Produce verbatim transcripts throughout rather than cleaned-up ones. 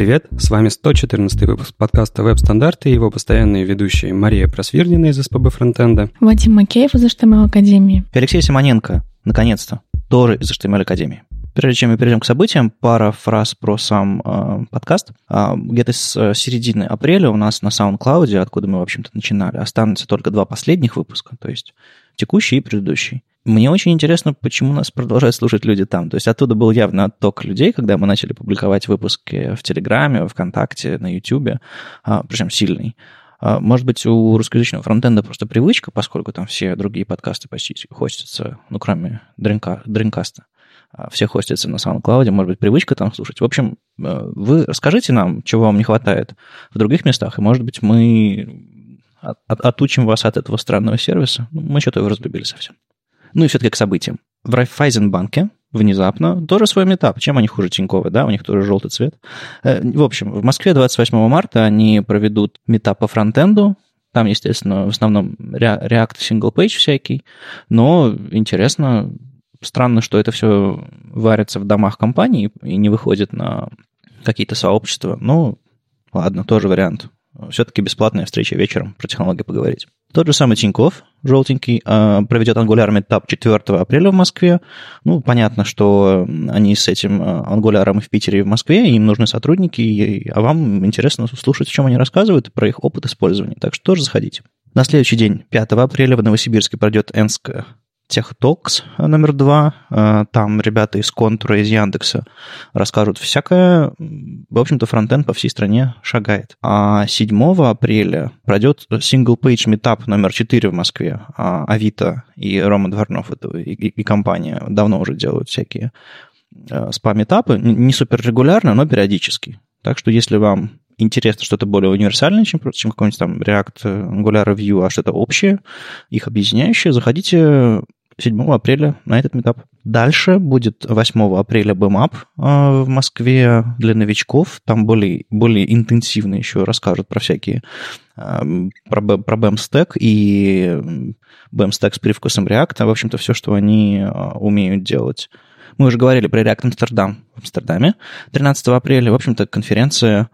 Привет, с вами сто четырнадцатый выпуск подкаста «Веб-стандарты» и его постоянные ведущие Мария Просвирнина из СПБ Фронтенда, Вадим Макеев из эйч ти эм эл-академии и Алексей Симоненко, наконец-то, тоже из эйч ти эм эл-академии. Прежде чем мы перейдем к событиям, пара фраз про сам э, подкаст. Э, где-то с э, середины апреля у нас на SoundCloud, откуда мы, в общем-то, начинали, останутся только два последних выпуска, то есть текущий и предыдущий. Мне очень интересно, почему нас продолжают слушать люди там. То есть оттуда был явно отток людей, когда мы начали публиковать выпуски в Телеграме, ВКонтакте, на Ютубе, а, причем сильный. А, может быть, у русскоязычного фронтенда просто привычка, поскольку там все другие подкасты почти хостятся, ну, кроме дринка, дринкаста. Все хостятся на SoundCloud, может быть, привычка там слушать. В общем, вы расскажите нам, чего вам не хватает в других местах, и, может быть, мы от, от, отучим вас от этого странного сервиса. Ну, мы что-то его разлюбили совсем. Ну и все-таки к событиям. В Райффайзенбанке внезапно тоже свой митап. Чем они хуже Тинькова, да? У них тоже желтый цвет. В общем, в Москве двадцать восьмого марта они проведут митап по фронтенду. Там, естественно, в основном React Single Page всякий. Но интересно, странно, что это все варится в домах компаний и не выходит на какие-то сообщества. Ну, ладно, тоже вариант. Все-таки бесплатная встреча вечером, про технологии поговорить. Тот же самый Тинькофф, желтенький, проведет Angular Meetup четвёртого апреля в Москве. Ну, понятно, что они с этим Angular'ом в Питере и в Москве, им нужны сотрудники, а вам интересно слушать, о чем они рассказывают, про их опыт использования. Так что тоже заходите. На следующий день, пятого апреля, в Новосибирске пройдет Энск Тех Токс номер два. Там ребята из Контура, из Яндекса расскажут всякое. В общем-то, фронтенд по всей стране шагает. А седьмого апреля пройдет сингл-пейдж митап номер четыре в Москве. Авито и Рома Дворнов и, и, и компания давно уже делают всякие спа-митапы. Не супер регулярно, но периодически. Так что, если вам интересно что-то более универсальное, чем, чем какой-нибудь там React, Angular, Vue, а что-то общее, их объединяющее, заходите седьмого апреля на этот митап. Дальше будет восьмого апреля BEM в Москве для новичков. Там более, более интенсивно еще расскажут про всякие, про, про BEM Stack и BEM Stack с привкусом React. В общем-то, все, что они умеют делать. Мы уже говорили про React Амстердам в Амстердаме. тринадцатого апреля, в общем-то, конференция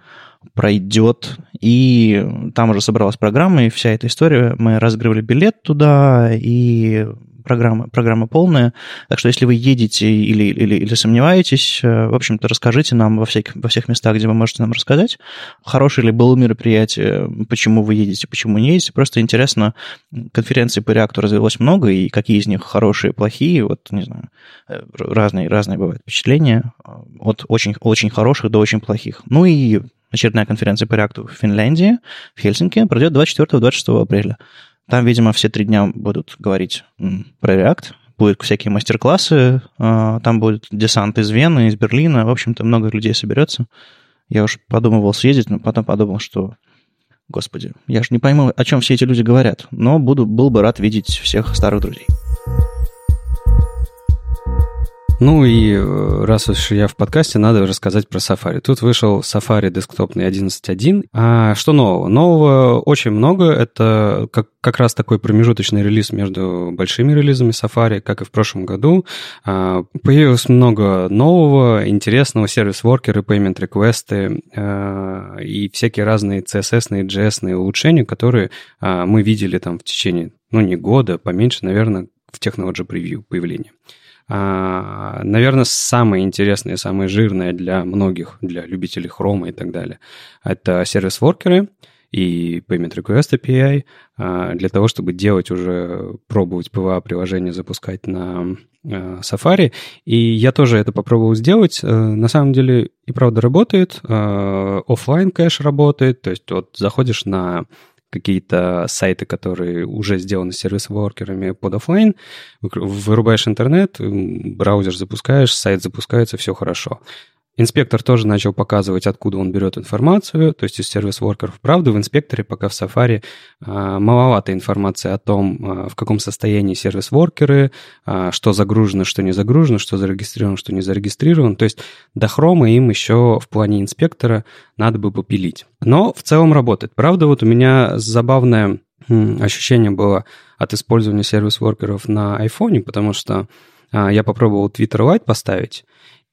пройдет, и там уже собралась программа, и вся эта история. Мы разыгрывали билет туда, и программа, программа полная. Так что, если вы едете или, или, или сомневаетесь, в общем-то, расскажите нам во всяких, во всех местах, где вы можете нам рассказать, хорошее ли было мероприятие, почему вы едете, почему не едете. Просто интересно, конференций по React развелось много, и какие из них хорошие, плохие, вот, не знаю, разные, разные бывают впечатления, от очень, очень хороших до очень плохих. Ну и очередная конференция по React в Финляндии, в Хельсинки, пройдет двадцать четвёртого — двадцать шестого апреля. Там, видимо, все три дня будут говорить про React. Будут всякие мастер-классы, там будет десант из Вены, из Берлина. В общем-то, много людей соберется. Я уж подумывал съездить, но потом подумал, что, господи, я же не пойму, о чем все эти люди говорят. Но буду, был бы рад видеть всех старых друзей. Ну и раз уж я в подкасте, надо рассказать про Safari. Тут вышел Safari десктопный одиннадцать точка один. А что нового? Нового очень много. Это как, как раз такой промежуточный релиз между большими релизами Safari, как и в прошлом году. А, появилось много нового, интересного. Сервис-воркеры, пеймент-реквесты а, и всякие разные си эс эс-ные, джи эс-ные улучшения, которые а, мы видели там в течение, ну, не года, поменьше, наверное, в Technology Preview появления. А, наверное, самое интересное, самое жирное для многих, для любителей Chrome и так далее, это сервис-воркеры и Payment Request эй пи ай а, для того, чтобы делать уже, пробовать пи ви эй-приложение запускать на а, Safari. И я тоже это попробовал сделать. А, на самом деле и правда работает. А, офлайн кэш работает. То есть вот заходишь на какие-то сайты, которые уже сделаны сервис-воркерами под офлайн, вырубаешь интернет, браузер запускаешь, сайт запускается, все хорошо. Инспектор тоже начал показывать, откуда он берет информацию, то есть из сервис-воркеров. Правда, в инспекторе пока в Safari а, маловато информации о том, а, в каком состоянии сервис-воркеры, а, что загружено, что не загружено, что зарегистрировано, что не зарегистрировано. То есть до Chrome им еще в плане инспектора надо бы попилить. Но в целом работает. Правда, вот у меня забавное м, ощущение было от использования сервис-воркеров на iPhone, потому что а, я попробовал Twitter Lite поставить,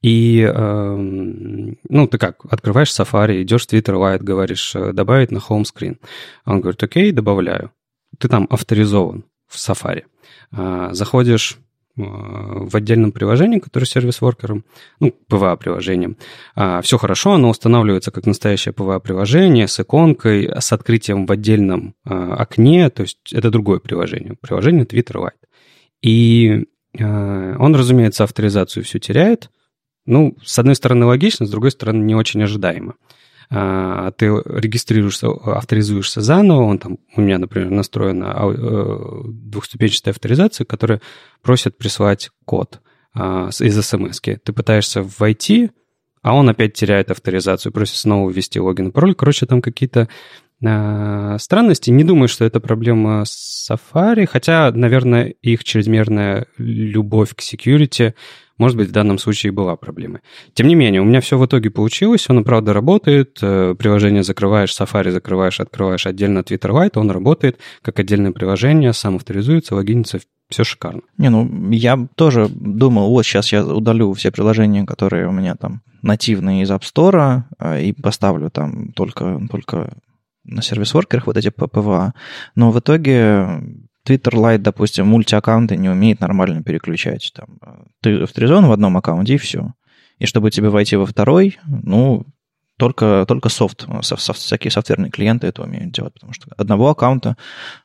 И, э, ну, ты как, открываешь Safari, идешь в Twitter Lite, говоришь, добавить на хоумскрин. Он говорит, окей, добавляю. Ты там авторизован в Safari. Э, заходишь э, в отдельном приложении, которое сервис-воркером, ну, пи ви эй-приложением. Э, все хорошо, оно устанавливается как настоящее пи ви эй-приложение с иконкой, с открытием в отдельном э, окне. То есть это другое приложение, приложение Twitter Lite. И э, он, разумеется, авторизацию всю теряет. Ну, с одной стороны, логично, с другой стороны, не очень ожидаемо. Ты регистрируешься, авторизуешься заново. Он там, у меня, например, настроена двухступенчатая авторизация, которая просит прислать код из смс-ки. Ты пытаешься войти, а он опять теряет авторизацию, просит снова ввести логин и пароль. Короче, там какие-то странности. Не думаю, что это проблема с Safari, хотя, наверное, их чрезмерная любовь к security может быть, в данном случае была проблема. Тем не менее, у меня все в итоге получилось, он, правда, работает, приложение закрываешь, Safari закрываешь, открываешь отдельно Twitter Lite, он работает как отдельное приложение, сам авторизуется, логинится, все шикарно. Не, ну, я тоже думал, вот сейчас я удалю все приложения, которые у меня там нативные из App Store, и поставлю там только, только на сервис-воркерах вот эти пи ви эй, но в итоге... Twitter Lite, допустим, мультиаккаунты не умеет нормально переключать. Там, ты авторизован в одном аккаунте, и все. И чтобы тебе войти во второй, ну, только, только софт, со, со, всякие софтверные клиенты это умеют делать, потому что одного аккаунта,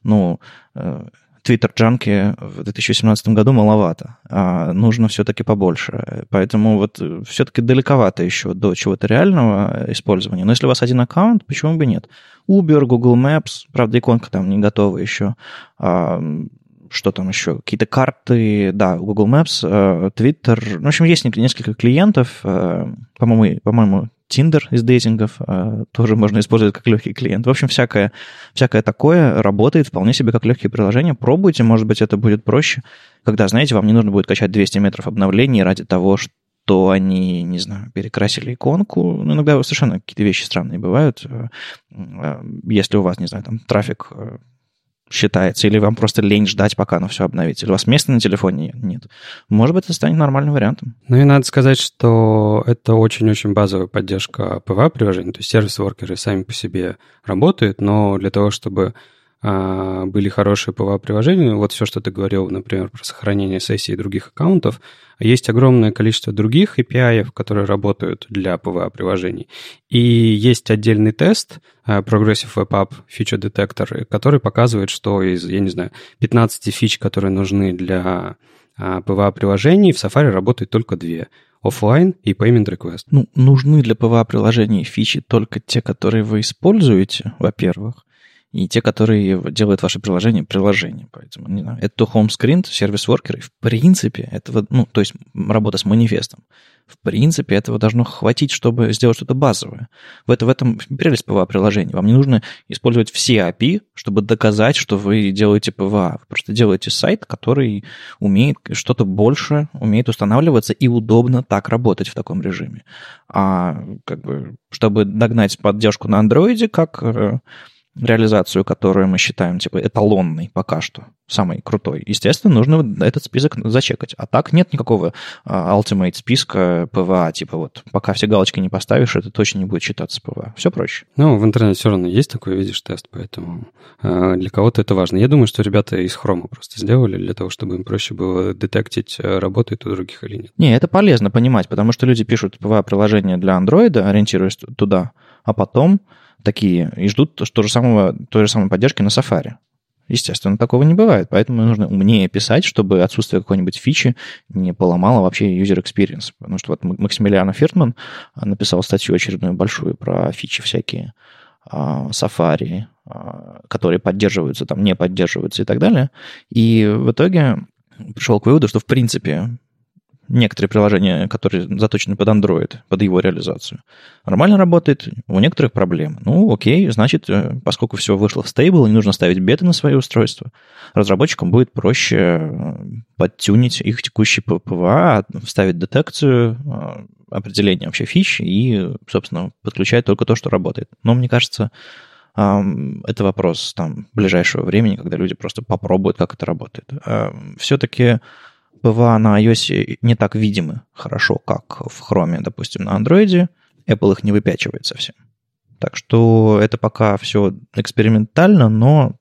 ну, Twitter Junkie в две тысячи семнадцатом году маловато, а нужно все-таки побольше. Поэтому вот все-таки далековато еще до чего-то реального использования. Но если у вас один аккаунт, почему бы нет? Uber, Google Maps, правда, иконка там не готова еще. А, что там еще? Какие-то карты, да, Google Maps, Twitter. В общем, есть несколько клиентов, по-моему, по-моему, Tinder из дейтингов тоже можно использовать как легкий клиент. В общем, всякое, всякое такое работает вполне себе как легкие приложения. Пробуйте, может быть, это будет проще, когда, знаете, вам не нужно будет качать двести метров обновлений ради того, что они, не знаю, перекрасили иконку. Ну, иногда совершенно какие-то вещи странные бывают. Если у вас, не знаю, там трафик... считается, или вам просто лень ждать, пока оно все обновится, или у вас места на телефоне нет. Может быть, это станет нормальным вариантом. Ну и надо сказать, что это очень-очень базовая поддержка пи ви эй-приложений, то есть сервис-воркеры сами по себе работают, но для того, чтобы э, были хорошие пи ви эй-приложения, вот все, что ты говорил, например, про сохранение сессий и других аккаунтов, есть огромное количество других эй пи ай, которые работают для пи ви эй-приложений. И есть отдельный тест, Progressive Web App Feature Detector, который показывает, что из, я не знаю, пятнадцати фич, которые нужны для пи ви эй-приложений, в Safari работает только две. Offline и Payment Request. Ну, нужны для пи ви эй-приложений фичи только те, которые вы используете, во-первых, и те, которые делают ваше приложение приложением. Поэтому, не знаю, это хоумскрин, сервис-воркеры. В принципе, этого, ну, то есть работа с манифестом. В принципе, этого должно хватить, чтобы сделать что-то базовое. В, это, в этом прелесть пи ви эй-приложения. Вам не нужно использовать все эй пи ай, чтобы доказать, что вы делаете пи ви эй. Вы просто делаете сайт, который умеет что-то больше, умеет устанавливаться и удобно так работать в таком режиме. А как бы, чтобы догнать поддержку на Android, как... реализацию, которую мы считаем типа эталонной пока что, самой крутой. Естественно, нужно этот список зачекать. А так нет никакого ultimate списка пи ви эй. Типа вот пока все галочки не поставишь, это точно не будет считаться пи ви эй. Все проще. Ну, в интернете все равно есть такой, видишь, тест, поэтому для кого-то это важно. Я думаю, что ребята из Chrome просто сделали для того, чтобы им проще было детектить, работает у других или нет. Не, это полезно понимать, потому что люди пишут пи ви эй-приложение для Android, ориентируясь туда, а потом... такие, и ждут то же самого, той же самой поддержки на Safari. Естественно, такого не бывает, поэтому нужно умнее писать, чтобы отсутствие какой-нибудь фичи не поломало вообще user experience. Потому что вот Максимилиано Фиртман написал статью очередную большую про фичи всякие Safari, которые поддерживаются, там не поддерживаются и так далее. И в итоге пришел к выводу, что в принципе... некоторые приложения, которые заточены под Android, под его реализацию, нормально работает, у некоторых проблем. Ну, окей, значит, поскольку все вышло в стейбл, не нужно ставить беты на свои устройства, разработчикам будет проще подтюнить их текущий пи ви эй, вставить детекцию, определение вообще фич и, собственно, подключать только то, что работает. Но, мне кажется, это вопрос там ближайшего времени, когда люди просто попробуют, как это работает. Все-таки... ПВА на iOS не так видимы хорошо, как в Chrome, допустим, на Android. Apple их не выпячивает совсем. Так что это пока все экспериментально, но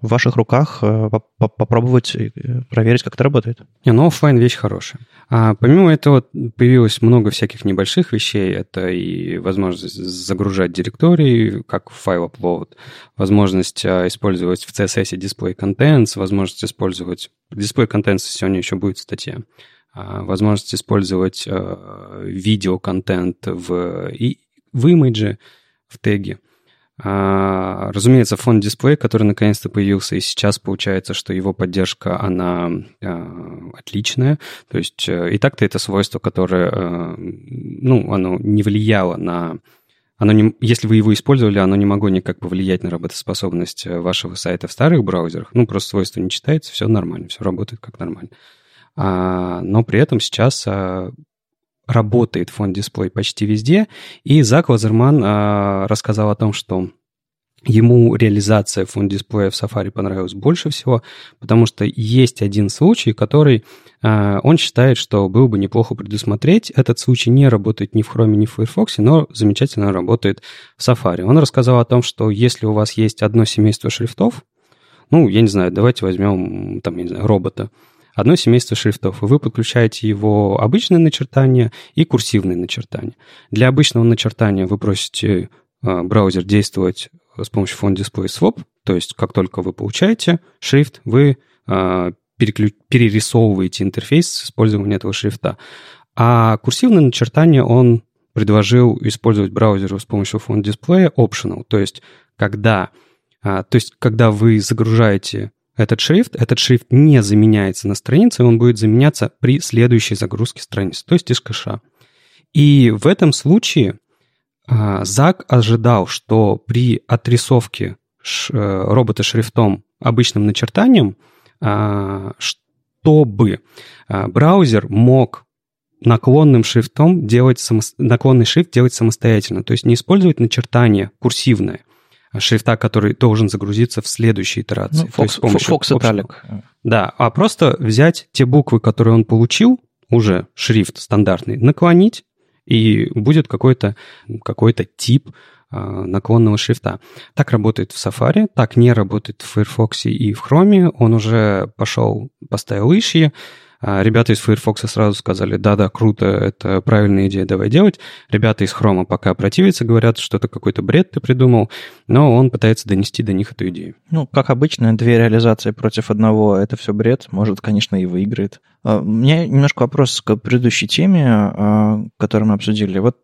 в ваших руках попробовать проверить, как это работает. Не, ну, офлайн вещь хорошая. А помимо этого появилось много всяких небольших вещей. Это и возможность загружать директории, как файл upload, возможность использовать в си эс эс display contents, возможность использовать... Display contents сегодня еще будет в статье. Возможность использовать видеоконтент в, в имидже, в теге. А, разумеется, фон дисплей, который наконец-то появился, и сейчас получается, что его поддержка, она а, отличная. То есть и так-то это свойство, которое, а, ну, оно не влияло на... Оно не, если вы его использовали, оно не могло никак повлиять на работоспособность вашего сайта в старых браузерах. Ну, просто свойство не читается, все нормально, все работает как нормально. А, но при этом сейчас... А, работает фон-дисплей почти везде, и Зак Лазерман э, рассказал о том, что ему реализация фон-дисплея в Safari понравилась больше всего, потому что есть один случай, который э, он считает, что было бы неплохо предусмотреть. Этот случай не работает ни в Chrome, ни в Firefox, но замечательно работает в Safari. Он рассказал о том, что если у вас есть одно семейство шрифтов, ну, я не знаю, давайте возьмем, там, я не знаю, робота, одно семейство шрифтов, и вы подключаете его обычное начертание и курсивное начертание. Для обычного начертания вы просите э, браузер действовать с помощью фон-дисплей swap, то есть как только вы получаете шрифт, вы э, переклю... перерисовываете интерфейс с использованием этого шрифта. А курсивное начертание он предложил использовать браузеру с помощью фон-дисплея optional, то есть когда, э, то есть когда вы загружаете Этот шрифт, этот шрифт не заменяется на странице, он будет заменяться при следующей загрузке страницы, то есть из кэша. И в этом случае а, Зак ожидал, что при отрисовке ш, робота шрифтом обычным начертанием, а, чтобы а, браузер мог наклонным шрифтом делать само, наклонный шрифт делать самостоятельно, то есть не использовать начертание курсивное шрифта, который должен загрузиться в следующей итерации. Ну, Фокс Италик. Да, а просто взять те буквы, которые он получил, уже шрифт стандартный, наклонить, и будет какой-то, какой-то тип э, наклонного шрифта. Так работает в Safari, так не работает в Firefox и в Chrome. Он уже пошел, поставил ишьи. Ребята из Firefox сразу сказали, да-да, круто, это правильная идея, давай делать. Ребята из Chrome пока противятся, говорят, что это какой-то бред ты придумал, но он пытается донести до них эту идею. Ну, как обычно, две реализации против одного, это все бред, может, конечно, и выиграет. У меня немножко вопрос к предыдущей теме, которую мы обсудили. Вот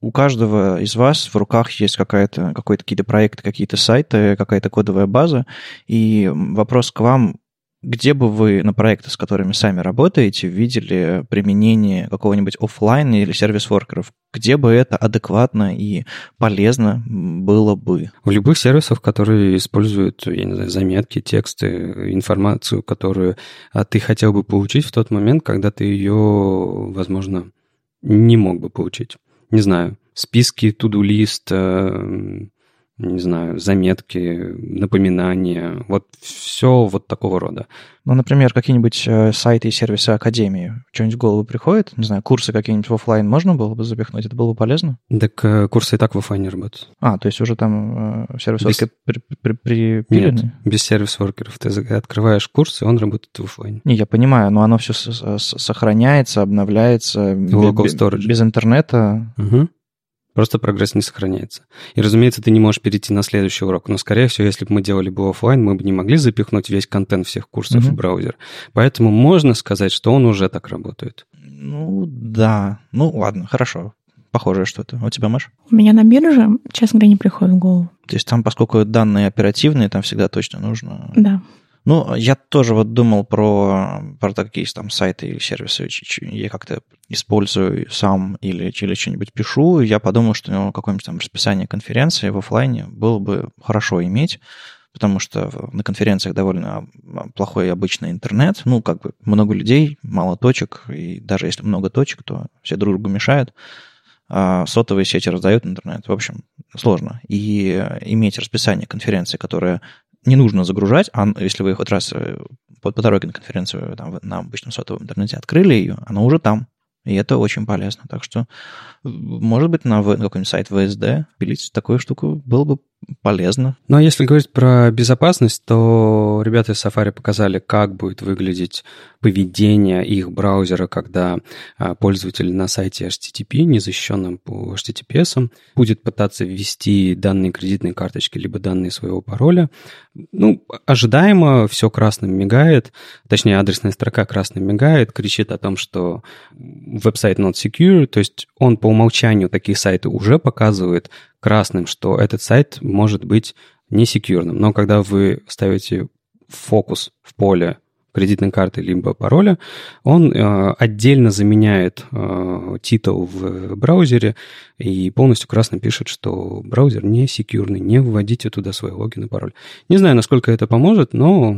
у каждого из вас в руках есть какая-то, какой-то, какие-то проекты, какие-то сайты, какая-то кодовая база, и вопрос к вам: где бы вы на проекты, с которыми сами работаете, видели применение какого-нибудь офлайн или сервис-воркеров? Где бы это адекватно и полезно было бы? В любых сервисах, которые используют, я не знаю, заметки, тексты, информацию, которую ты хотел бы получить в тот момент, когда ты ее, возможно, не мог бы получить. Не знаю, списки, to-do-лист, не знаю, заметки, напоминания, вот все вот такого рода. Ну, например, какие-нибудь сайты и сервисы академии, что-нибудь в голову приходит? Не знаю, курсы какие-нибудь в офлайн можно было бы запихнуть? Это было бы полезно? Так курсы и так в офлайн работают. А, то есть уже там сервис-воркеры без... при, при, при... Нет, без сервис-воркеров. Ты открываешь курс, и он работает в офлайн. Не, я понимаю, но оно все сохраняется, обновляется. Local storage. Без интернета. Угу. Просто прогресс не сохраняется. И, разумеется, ты не можешь перейти на следующий урок. Но, скорее всего, если бы мы делали бы офлайн, мы бы не могли запихнуть весь контент всех курсов mm-hmm. в браузер. Поэтому можно сказать, что он уже так работает. Ну, да. Ну, ладно, хорошо. Похожее что-то. У тебя, Маш? У меня на бирже, честно говоря, не приходит в голову. То есть там, поскольку данные оперативные, там всегда точно нужно... Да. Ну, я тоже вот думал про, про такие там сайты или сервисы, я как-то использую сам или, или что-нибудь пишу, и я подумал, что какое-нибудь там расписание конференции в офлайне было бы хорошо иметь, потому что на конференциях довольно плохой обычный интернет, ну, как бы много людей, мало точек, и даже если много точек, то все друг другу мешают. Сотовые сети раздают интернет. В общем, сложно. И иметь расписание конференции, которое не нужно загружать, а если вы хоть раз по, по дороге на конференцию там, на обычном сотовом интернете открыли ее, она уже там. И это очень полезно. Так что, может быть, на, на какой-нибудь сайт вэ эс дэ пилить такую штуку было бы полезно. Ну, а если говорить про безопасность, то ребята из Safari показали, как будет выглядеть поведение их браузера, когда пользователь на сайте эйч ти ти пи, незащищенном по эйч ти ти пи эс, будет пытаться ввести данные кредитной карточки либо данные своего пароля. Ну, ожидаемо все красным мигает, точнее, адресная строка красным мигает, кричит о том, что веб-сайт not secure, то есть он по умолчанию такие сайты уже показывает красным, что этот сайт может быть несекьюрным. Но когда вы ставите фокус в поле кредитной карты либо пароля, он э, отдельно заменяет э, титул в браузере и полностью красно пишет, что браузер не секьюрный, не вводите туда свой логин и пароль. Не знаю, насколько это поможет, но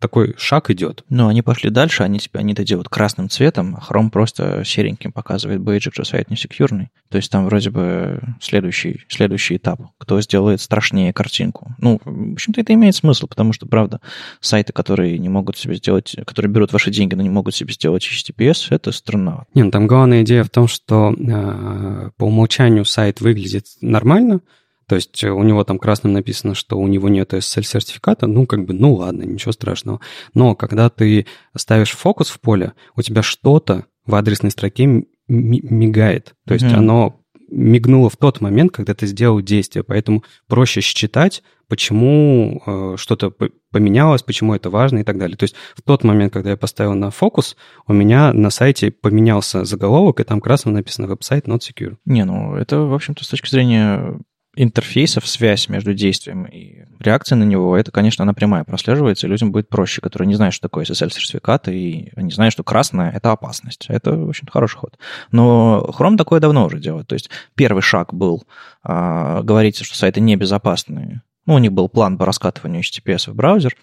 такой шаг идет. Но они пошли дальше, они, они это делают красным цветом, а Chrome просто сереньким показывает бейджик, что сайт не секьюрный. То есть там вроде бы следующий, следующий этап, кто сделает страшнее картинку. Ну, в общем-то, это имеет смысл, потому что, правда, сайты, которые не могут себе сделать, которые берут ваши деньги, но не могут себе сделать эйч ти ти пи эс, это странно. Нет, ну, там главная идея в том, что э, по умолчанию сайт выглядит нормально, то есть у него там красным написано, что у него нет эс эс эль-сертификата, ну, как бы, ну, ладно, ничего страшного. Но когда ты ставишь фокус в поле, у тебя что-то в адресной строке м- мигает, то есть mm-hmm. оно мигнуло в тот момент, когда ты сделал действие, поэтому проще считать, почему э, что-то поменялось, почему это важно и так далее. То есть в тот момент, когда я поставил на фокус, у меня на сайте поменялся заголовок, и там красным написано «Website not secure». Не, ну это, в общем-то, с точки зрения интерфейсов, связь между действием и реакцией на него, это, конечно, она прямая прослеживается, и людям будет проще, которые не знают, что такое эс эс эль-сертификат, и они знают, что красное — это опасность. Это, в общем-то, хороший ход. Но Chrome такое давно уже делает. То есть первый шаг был э, говорить, что сайты небезопасные. Ну, у них был план по раскатыванию эйч ти ти пи эс в браузер.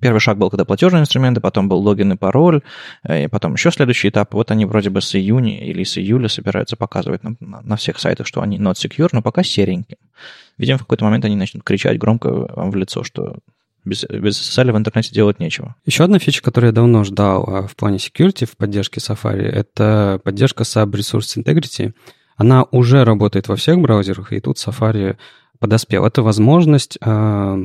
Первый шаг был, когда платежные инструменты, потом был логин и пароль, и потом еще следующий этап. Вот они вроде бы с июня или с июля собираются показывать на, на всех сайтах, что они not secure, но пока серенькие. Видимо, в какой-то момент они начнут кричать громко вам в лицо, что без, без эс эс эль в интернете делать нечего. Еще одна фича, которую я давно ждал в плане security, в поддержке Safari, это поддержка Sub Resource Integrity. Она уже работает во всех браузерах, и тут Safari подоспел. Это возможность э,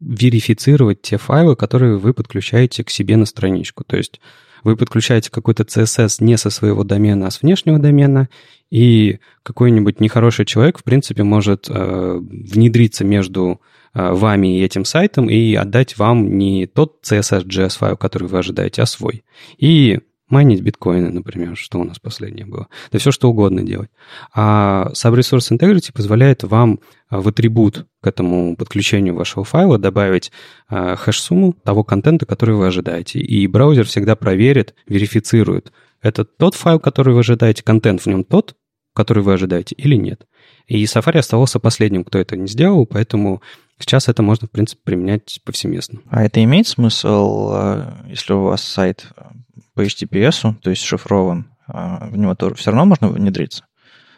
верифицировать те файлы, которые вы подключаете к себе на страничку. То есть вы подключаете какой-то си эс эс не со своего домена, а с внешнего домена, и какой-нибудь нехороший человек, в принципе, может э, внедриться между э, вами и этим сайтом и отдать вам не тот си эс эс-джей эс файл, который вы ожидаете, а свой. И майнить биткоины, например, что у нас последнее было. Да все, что угодно делать. А Sub Resource Integrity позволяет вам в атрибут к этому подключению вашего файла добавить э, хэш-сумму того контента, который вы ожидаете. И браузер всегда проверит, верифицирует, это тот файл, который вы ожидаете, контент в нем тот, который вы ожидаете, или нет. И Safari оставался последним, кто это не сделал, поэтому сейчас это можно, в принципе, применять повсеместно. А это имеет смысл, если у вас сайт по эйч ти ти пи эс, то есть шифрован, в него тоже все равно можно внедриться?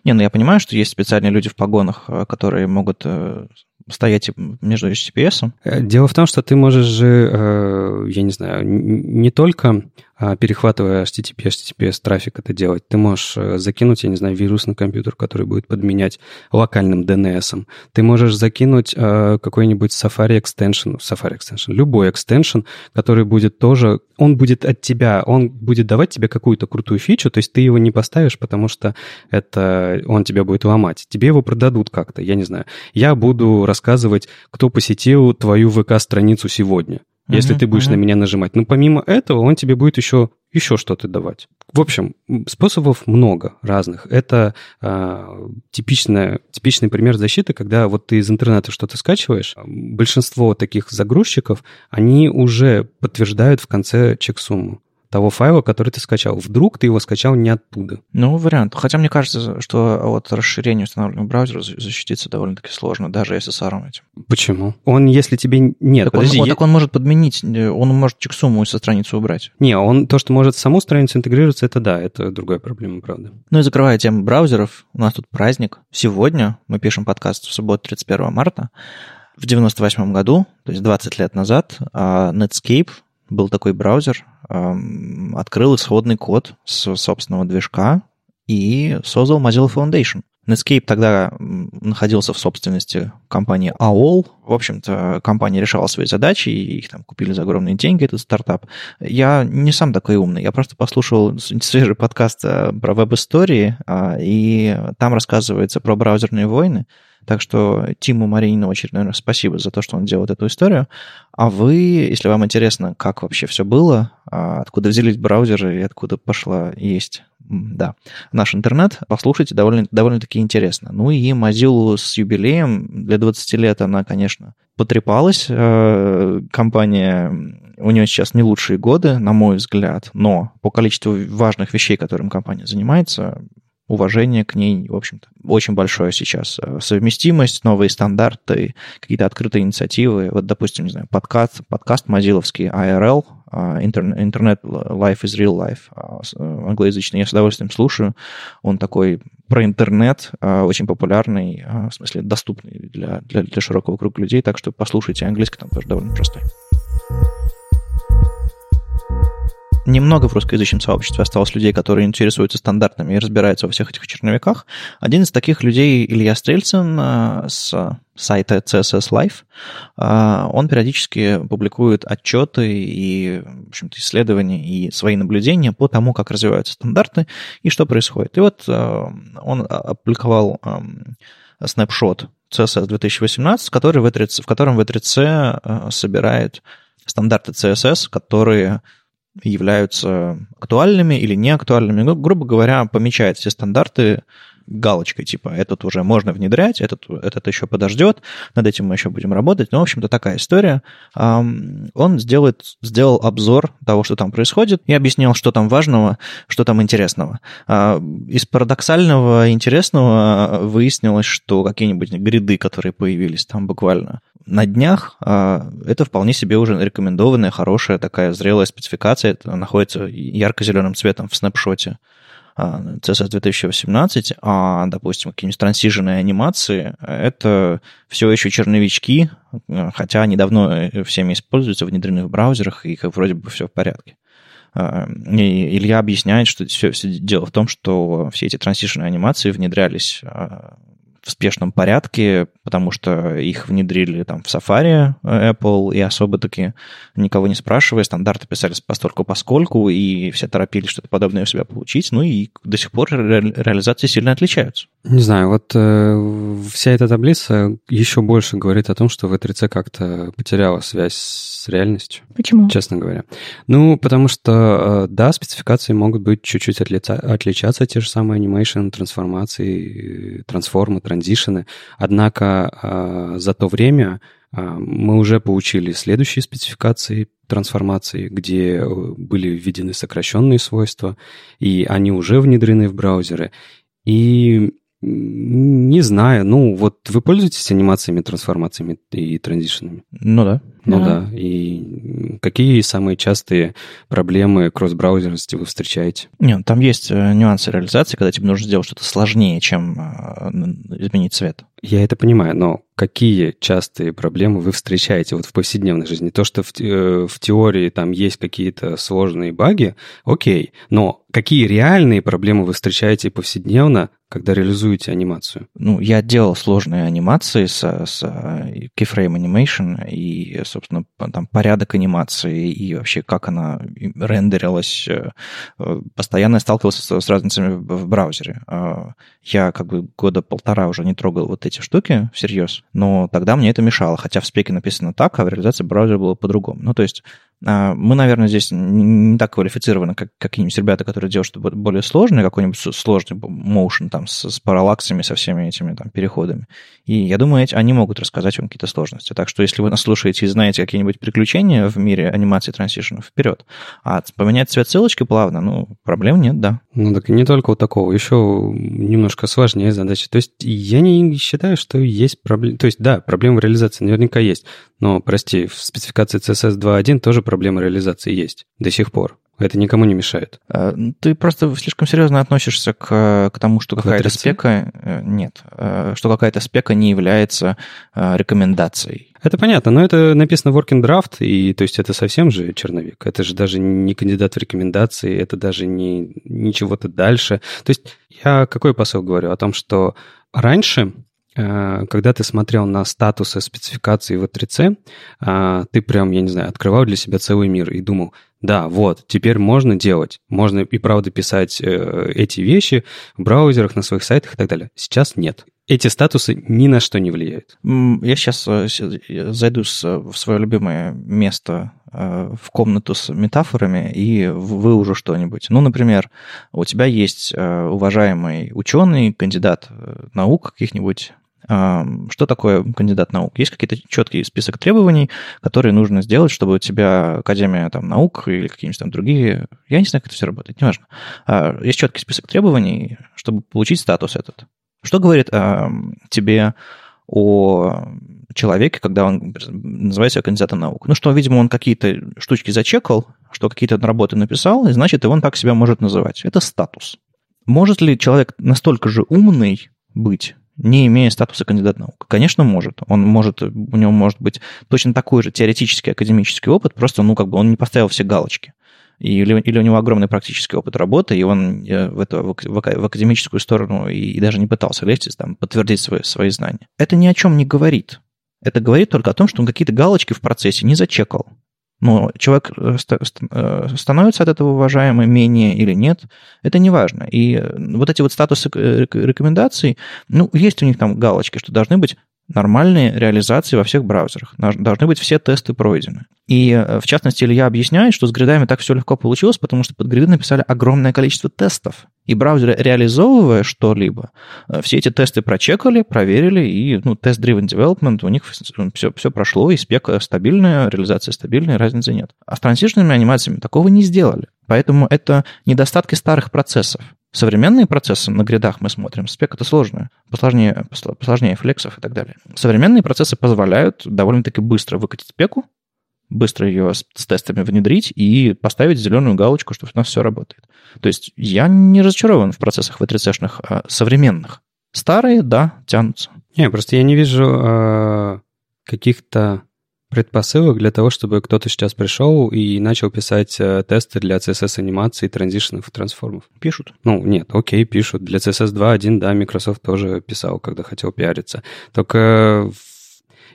Не, ну я понимаю, что есть специальные люди в погонах, которые могут стоять между эйч ти ти пи эс. Дело в том, что ты можешь же, я не знаю, не только перехватывая эйч ти ти пи, эйч ти ти пи эс трафик это делать, ты можешь закинуть, я не знаю, вирус на компьютер, который будет подменять локальным ди эн эс. Ты можешь закинуть какой-нибудь Safari extension, Safari extension, любой экстеншн, который будет тоже, он будет от тебя, он будет давать тебе какую-то крутую фичу, то есть ты его не поставишь, потому что это он тебя будет ломать. Тебе его продадут как-то, я не знаю. Я буду рассказывать, кто посетил твою вэ ка-страницу сегодня, если uh-huh, ты будешь uh-huh. на меня нажимать. Но помимо этого он тебе будет еще, еще что-то давать. В общем, способов много разных. Это э, типичная, типичный пример защиты, когда вот ты из интернета что-то скачиваешь. Большинство таких загрузчиков, они уже подтверждают в конце чексумму того файла, который ты скачал. Вдруг ты его скачал не оттуда. Ну, вариант. Хотя мне кажется, что от расширения установленного браузера защититься довольно-таки сложно, даже эс эс ар-ом этим. Почему? Он, если тебе... Нет, так, подожди, он, я... так он может подменить, он может чексумму со страницы убрать. Не, он то, что может в саму страницу интегрироваться, это да, это другая проблема, правда. Ну и закрывая тему браузеров, у нас тут праздник. Сегодня мы пишем подкаст в субботу, тридцать первого марта. В девяносто восьмом году, то есть двадцать лет назад, Netscape был такой браузер, открыл исходный код с собственного движка и создал Mozilla Foundation. Netscape тогда находился в собственности компании эй о эл. В общем-то, компания решала свои задачи, и их там купили за огромные деньги, этот стартап. Я не сам такой умный. Я просто послушал свежий подкаст про веб-истории, и там рассказывается про браузерные войны. Так что Тиму Маринину в очередной раз спасибо за то, что он делает эту историю. А вы, если вам интересно, как вообще все было, откуда взялись браузеры и откуда пошла есть... Да, наш интернет, послушайте, довольно, довольно-таки интересно. Ну и Mozilla с юбилеем, для двадцати лет она, конечно, потрепалась. Компания, у нее сейчас не лучшие годы, на мой взгляд, но по количеству важных вещей, которым компания занимается, уважение к ней, в общем-то, очень большое сейчас. Совместимость, новые стандарты, какие-то открытые инициативы. Вот, допустим, не знаю, подкаст, подкаст мозиловский ай ар эл, Internet Life is Real Life, англоязычный. Я с удовольствием слушаю. Он такой про интернет, очень популярный, в смысле доступный для, для, для широкого круга людей. Так что послушайте, английский там тоже довольно простой. Немного в русскоязычном сообществе осталось людей, которые интересуются стандартами и разбираются во всех этих черновиках. Один из таких людей — Илья Стрельцин с сайта си эс эс Life. Он периодически публикует отчеты и, в общем-то, исследования и свои наблюдения по тому, как развиваются стандарты и что происходит. И вот он опубликовал снапшот си эс эс две тысячи восемнадцать, который в котором ви три си собирает стандарты си эс эс, которые... являются актуальными или неактуальными. Ну, грубо говоря, помечает все стандарты галочкой, типа, этот уже можно внедрять, этот, этот еще подождет, над этим мы еще будем работать. Ну, в общем-то, такая история. Он сделает, сделал обзор того, что там происходит, и объяснил, что там важного, что там интересного. Из парадоксального и интересного выяснилось, что какие-нибудь гриды, которые появились там буквально на днях, это вполне себе уже рекомендованная, хорошая такая зрелая спецификация. Это находится ярко-зеленым цветом в снапшоте си эс эс две тысячи восемнадцать, а, допустим, какие-нибудь трансиженные анимации, это все еще черновички, хотя они давно всеми используются, внедрены в браузерах, и вроде бы все в порядке. И Илья объясняет, что все, все дело в том, что все эти трансиженные анимации внедрялись в спешном порядке, потому что их внедрили там в Safari Apple, и особо-таки никого не спрашивая, стандарты писались постольку-поскольку, и все торопились что-то подобное у себя получить, ну и до сих пор ре- реализации сильно отличаются. Не знаю, вот э, вся эта таблица еще больше говорит о том, что ви три си как-то потеряла связь с реальностью. Почему? Честно говоря. Ну, потому что, э, да, спецификации могут быть чуть-чуть отли- отличаться, те же самые анимейшн, трансформации, трансформы, транзишены. Однако э, за то время э, мы уже получили следующие спецификации трансформации, где были введены сокращенные свойства, и они уже внедрены в браузеры. И не знаю, ну вот вы пользуетесь анимациями, трансформациями и транзишенами? Ну да. Ну да. да. И какие самые частые проблемы кросс-браузерности вы встречаете? Нет, там есть нюансы реализации, когда тебе нужно сделать что-то сложнее, чем изменить цвет. Я это понимаю, но какие частые проблемы вы встречаете вот в повседневной жизни? То, что в, э, в теории там есть какие-то сложные баги, окей, но какие реальные проблемы вы встречаете повседневно, когда реализуете анимацию? Ну, я делал сложные анимации с, с keyframe animation и, собственно, там порядок анимации и вообще как она рендерилась. Постоянно сталкивался с разницами в браузере. Я как бы года полтора уже не трогал вот эти эти штуки всерьез, но тогда мне это мешало, хотя в спеке написано так, а в реализации браузера было по-другому. Ну, то есть мы, наверное, здесь не так квалифицированы, как какие-нибудь ребята, которые делают что-то более сложное, какой-нибудь сложный моушен там с, с параллаксами, со всеми этими там переходами. И я думаю, эти, они могут рассказать вам какие-то сложности. Так что если вы нас слушаете и знаете какие-нибудь приключения в мире анимации трансишенов, вперед. А поменять цвет ссылочки плавно, ну, проблем нет, да. Ну, так и не только у такого, еще немножко сложнее задача. То есть я не считаю, что есть проблемы. То есть, да, проблемы в реализации наверняка есть, но, прости, в спецификации си эс эс два точка один тоже проблемы. Проблема реализации есть до сих пор. Это никому не мешает. Ты просто слишком серьезно относишься к, к тому, что какая-то спека... Нет. Что какая-то спека не является рекомендацией. Это понятно, но это написано working draft, и то есть это совсем же черновик. Это же даже не кандидат в рекомендации, это даже не, не чего-то дальше. То есть я какой посыл говорю? О том, что раньше, когда ты смотрел на статусы спецификации в дабл ю три си, ты прям, я не знаю, открывал для себя целый мир и думал, да, вот, теперь можно делать, можно и правда писать эти вещи в браузерах, на своих сайтах и так далее. Сейчас нет. Эти статусы ни на что не влияют. Я сейчас зайду в свое любимое место, в комнату с метафорами, и выужу что-нибудь. Ну, например, у тебя есть уважаемый ученый, кандидат наук каких-нибудь. Что такое кандидат наук? Есть какие-то четкий список требований, которые нужно сделать, чтобы у тебя Академия там, наук или какие-нибудь там другие... Я не знаю, как это все работает, неважно. Есть четкий список требований, чтобы получить статус этот. Что говорит э, тебе о человеке, когда он называет себя кандидатом наук? Ну, что, видимо, он какие-то штучки зачекал, что какие-то работы написал, и значит, и он так себя может называть. Это статус. Может ли человек настолько же умный быть, не имея статуса кандидата наук? Конечно, может. Он может, у него может быть точно такой же теоретический академический опыт, просто, ну, как бы он не поставил все галочки. Или, или у него огромный практический опыт работы, и он в, эту, в академическую сторону и, и даже не пытался лезть, там, подтвердить свои, свои знания. Это ни о чем не говорит. Это говорит только о том, что он какие-то галочки в процессе не зачекал. Но человек становится от этого уважаемым менее или нет, это не важно. И вот эти вот статусы рекомендаций, ну, есть у них там галочки, что должны быть нормальные реализации во всех браузерах. Должны быть все тесты пройдены. И, в частности, Илья объясняет, что с гридами так все легко получилось, потому что под гриды написали огромное количество тестов. И браузеры, реализовывая что-либо, все эти тесты прочекали, проверили, и ну, тест-driven development, у них все, все прошло, и спек стабильная, реализация стабильная, разницы нет. А с трансишными анимациями такого не сделали. Поэтому это недостатки старых процессов. Современные процессы на гридах мы смотрим, спек это сложно, посложнее, посложнее флексов и так далее. Современные процессы позволяют довольно-таки быстро выкатить спеку, быстро ее с тестами внедрить и поставить зеленую галочку, что у нас все работает. То есть я не разочарован в процессах ви три си-шных а современных. Старые, да, тянутся. Не, просто я не вижу э, каких-то предпосылок для того, чтобы кто-то сейчас пришел и начал писать тесты для си эс эс-анимаций, транзишенов и трансформов. Пишут? Ну, нет, окей, пишут. Для си эс эс два точка один, да, Microsoft тоже писал, когда хотел пиариться. Только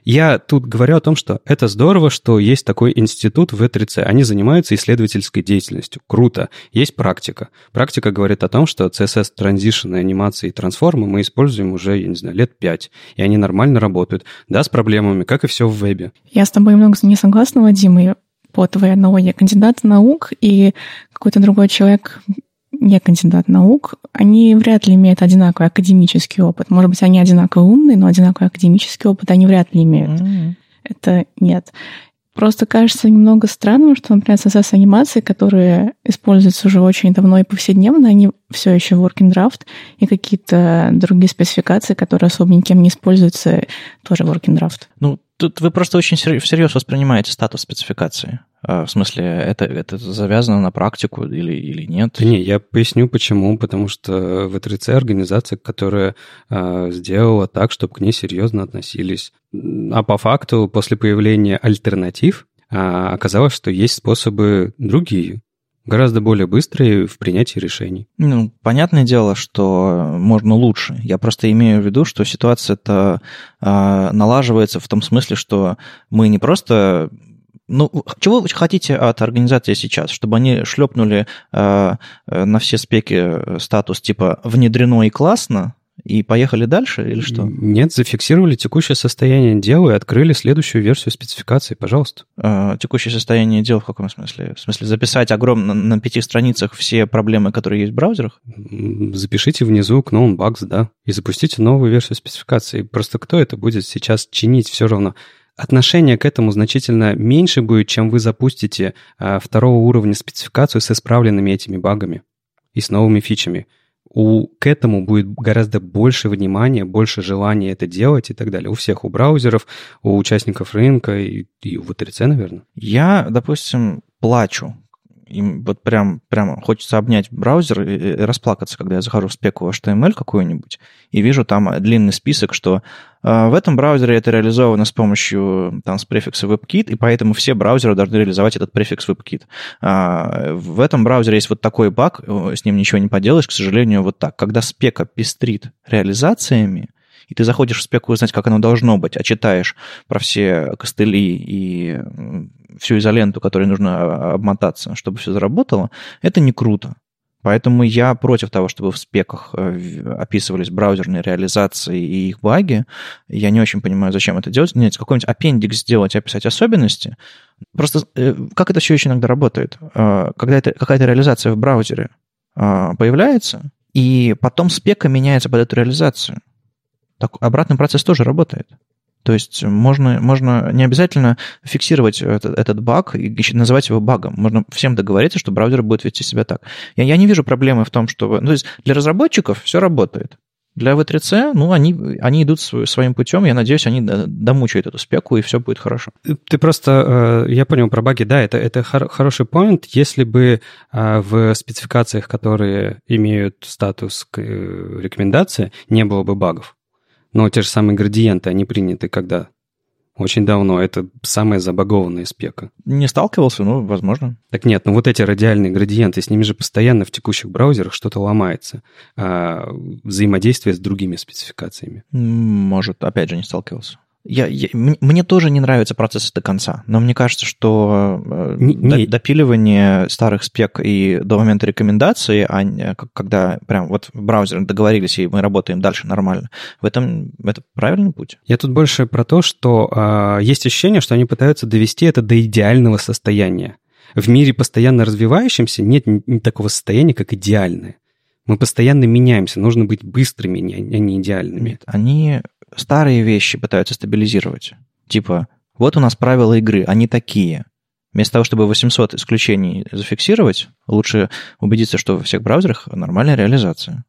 я тут говорю о том, что это здорово, что есть такой институт в ви три си. Они занимаются исследовательской деятельностью. Круто. Есть практика. Практика говорит о том, что си эс эс, транзишены, анимации и трансформы мы используем уже, я не знаю, лет пять. И они нормально работают. Да, с проблемами, как и все в вебе. Я с тобой много не согласна, Вадим, и по твоей аналогии. Кандидат наук и какой-то другой человек... не кандидат наук, они вряд ли имеют одинаковый академический опыт. Может быть, они одинаково умные, но одинаковый академический опыт они вряд ли имеют. Mm-hmm. Это нет. Просто кажется немного странным, что, например, си эс эс-анимации, которые используются уже очень давно и повседневно, они все еще working draft, и какие-то другие спецификации, которые особо никем не используются, тоже working draft. Ну, тут вы просто очень всерьез воспринимаете статус спецификации. В смысле, это, это завязано на практику или, или нет? Не, я поясню, почему. Потому что ви три си организация, которая э, сделала так, чтобы к ней серьезно относились. А по факту, после появления альтернатив, э, оказалось, что есть способы другие, гораздо более быстрые в принятии решений. Ну, понятное дело, что можно лучше. Я просто имею в виду, что ситуация-то э, налаживается в том смысле, что мы не просто... Ну, чего вы хотите от организации сейчас? Чтобы они шлепнули э, на все спеки статус типа «внедрено и классно» и поехали дальше или что? Нет, зафиксировали текущее состояние дел и открыли следующую версию спецификации, пожалуйста. Э, текущее состояние дел в каком смысле? В смысле записать огромно на пяти страницах все проблемы, которые есть в браузерах? Запишите внизу к новым багс, да, и запустите новую версию спецификации. Просто кто это будет сейчас чинить все равно? Отношение к этому значительно меньше будет, чем вы запустите а, второго уровня спецификацию с исправленными этими багами и с новыми фичами. У, к этому будет гораздо больше внимания, больше желания это делать и так далее. У всех, у браузеров, у участников рынка и, и у ви три си, наверное. Я, допустим, плачу, им вот прям, прям хочется обнять браузер и расплакаться, когда я захожу в спеку эйч ти эм эль какую-нибудь и вижу там длинный список, что э, в этом браузере это реализовано с помощью там, с префикса WebKit, и поэтому все браузеры должны реализовать этот префикс WebKit. Э, в этом браузере есть вот такой баг, с ним ничего не поделаешь, к сожалению, вот так. Когда спека пестрит реализациями, и ты заходишь в спеку узнать, как оно должно быть, а читаешь про все костыли и всю изоленту, которой нужно обмотаться, чтобы все заработало, это не круто. Поэтому я против того, чтобы в спеках описывались браузерные реализации и их баги. Я не очень понимаю, зачем это делать. Нет, какой-нибудь аппендикс сделать и описать особенности. Просто как это все еще иногда работает? Когда это, какая-то реализация в браузере появляется, и потом спека меняется под эту реализацию. Так, обратный процесс тоже работает. То есть можно, можно не обязательно фиксировать этот, этот баг и называть его багом. Можно всем договориться, что браузер будет вести себя так. Я, я не вижу проблемы в том, что... Ну, то есть для разработчиков все работает. Для ви три си, ну, они, они идут своим путем. Я надеюсь, они домучают эту спеку, и все будет хорошо. Ты просто... Я понял про баги. Да, это, это хор- хороший поинт. Если бы в спецификациях, которые имеют статус рекомендации, не было бы багов. Но те же самые градиенты, они приняты когда? Очень давно. Это самая забагованная спека. Не сталкивался, но возможно. Так нет, ну вот эти радиальные градиенты, с ними же постоянно в текущих браузерах что-то ломается. А, взаимодействие с другими спецификациями. Может, опять же, не сталкивался. Я, я, мне тоже не нравятся процессы до конца, но мне кажется, что не, до, не... допиливание старых спек и до момента рекомендации, а не, когда прям вот в браузере договорились, и мы работаем дальше нормально, в этом это правильный путь. Я тут больше про то, что э, есть ощущение, что они пытаются довести это до идеального состояния. В мире, постоянно развивающемся, нет ни, ни такого состояния, как идеальное. Мы постоянно меняемся, нужно быть быстрыми, а не идеальными. Нет, они... Старые вещи пытаются стабилизировать. Типа, вот у нас правила игры, они такие. Вместо того, чтобы восемьсот исключений зафиксировать, лучше убедиться, что во всех браузерах нормальная реализация.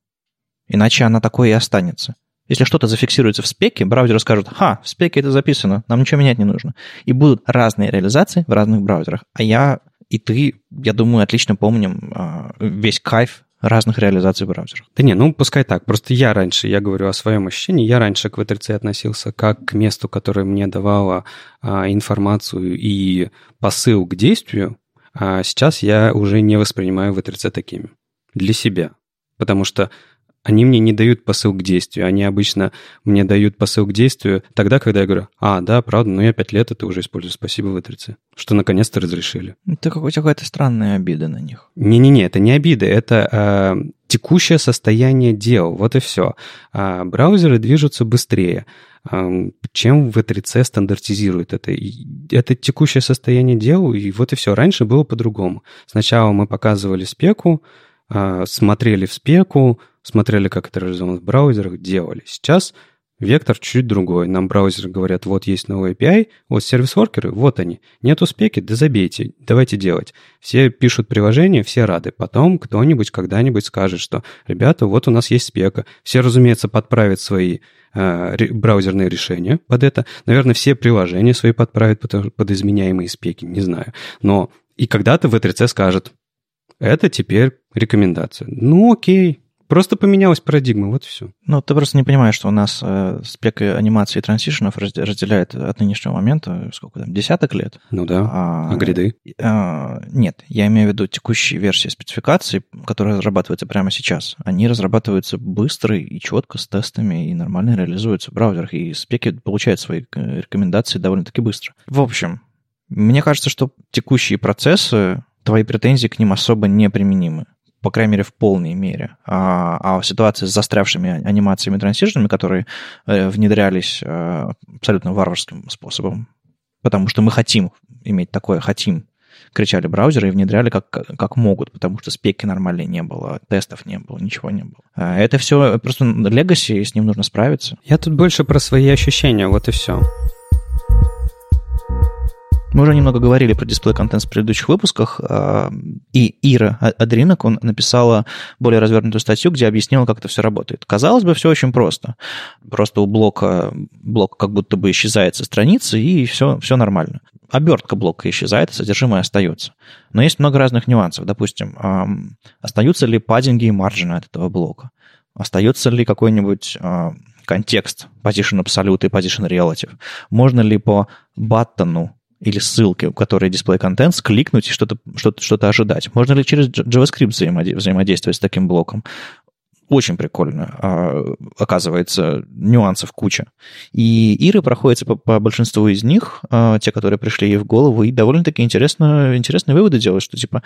Иначе она такой и останется. Если что-то зафиксируется в спеке, браузеры скажут, ха, в спеке это записано, нам ничего менять не нужно. И будут разные реализации в разных браузерах. А я и ты, я думаю, отлично помним весь кайф разных реализаций в браузерах. Да не, ну пускай так. Просто я раньше, я говорю о своем ощущении, я раньше к ви три си относился как к месту, которое мне давало а, информацию и посыл к действию, а сейчас я уже не воспринимаю ви три си такими. Для себя. Потому что они мне не дают посыл к действию. Они обычно мне дают посыл к действию тогда, когда я говорю, а, да, правда, но я пять лет это уже использую, спасибо ви три си, что наконец-то разрешили. Это какая-то странная обида на них. Не-не-не, это не обида, это э, текущее состояние дел, вот и все. А браузеры движутся быстрее, э, чем ви три си стандартизирует это. Это текущее состояние дел, и вот и все. Раньше было по-другому. Сначала мы показывали спеку, э, смотрели в спеку, смотрели, как это реализовано в браузерах, делали. Сейчас вектор чуть другой. Нам браузеры говорят, вот есть новый эй пи ай, вот сервис-воркеры, вот они. Нету спеки, да забейте, давайте делать. Все пишут приложение, все рады. Потом кто-нибудь когда-нибудь скажет, что, ребята, вот у нас есть спека. Все, разумеется, подправят свои э, браузерные решения под это. Наверное, все приложения свои подправят под, под изменяемые спеки, не знаю. Но и когда-то ви три си скажет, это теперь рекомендация. Ну, окей. Просто поменялась парадигма, вот и все. Ну, ты просто не понимаешь, что у нас э, спека анимации и трансишенов разделяет от нынешнего момента, сколько там, десяток лет? Ну да, а, а гриды? А, нет, я имею в виду текущие версии спецификаций, которые разрабатываются прямо сейчас. Они разрабатываются быстро и четко, с тестами, и нормально реализуются в браузерах, и спеки получают свои рекомендации довольно-таки быстро. В общем, мне кажется, что текущие процессы, твои претензии к ним особо не применимы. По крайней мере, в полной мере. А, а ситуация с застрявшими анимациями и трансиженами, которые внедрялись абсолютно варварским способом, потому что мы хотим иметь такое, хотим, кричали браузеры и внедряли как, как могут, потому что спеки нормальной не было, тестов не было, ничего не было. Это все просто легаси, и с ним нужно справиться. Я тут больше про свои ощущения, вот и все. Мы уже немного говорили про дисплей-контент в предыдущих выпусках, и Ира Адринок, он написала более развернутую статью, где объяснила, как это все работает. Казалось бы, все очень просто. Просто у блока, блок как будто бы исчезает со страницы, и все, все нормально. обертка блока исчезает, а содержимое остается. Но есть много разных нюансов. Допустим, остаются ли паддинги и марджины от этого блока? Остается ли какой-нибудь контекст, position absolute и position relative? Можно ли по баттону или ссылке, у которой display contents, кликнуть и что-то, что-то, что-то ожидать? Можно ли через JavaScript взаимодействовать с таким блоком? Очень прикольно, оказывается, нюансов куча. И Иры проходятся по, по большинству из них, те, которые пришли ей в голову, и довольно-таки интересно, интересные выводы делают, что типа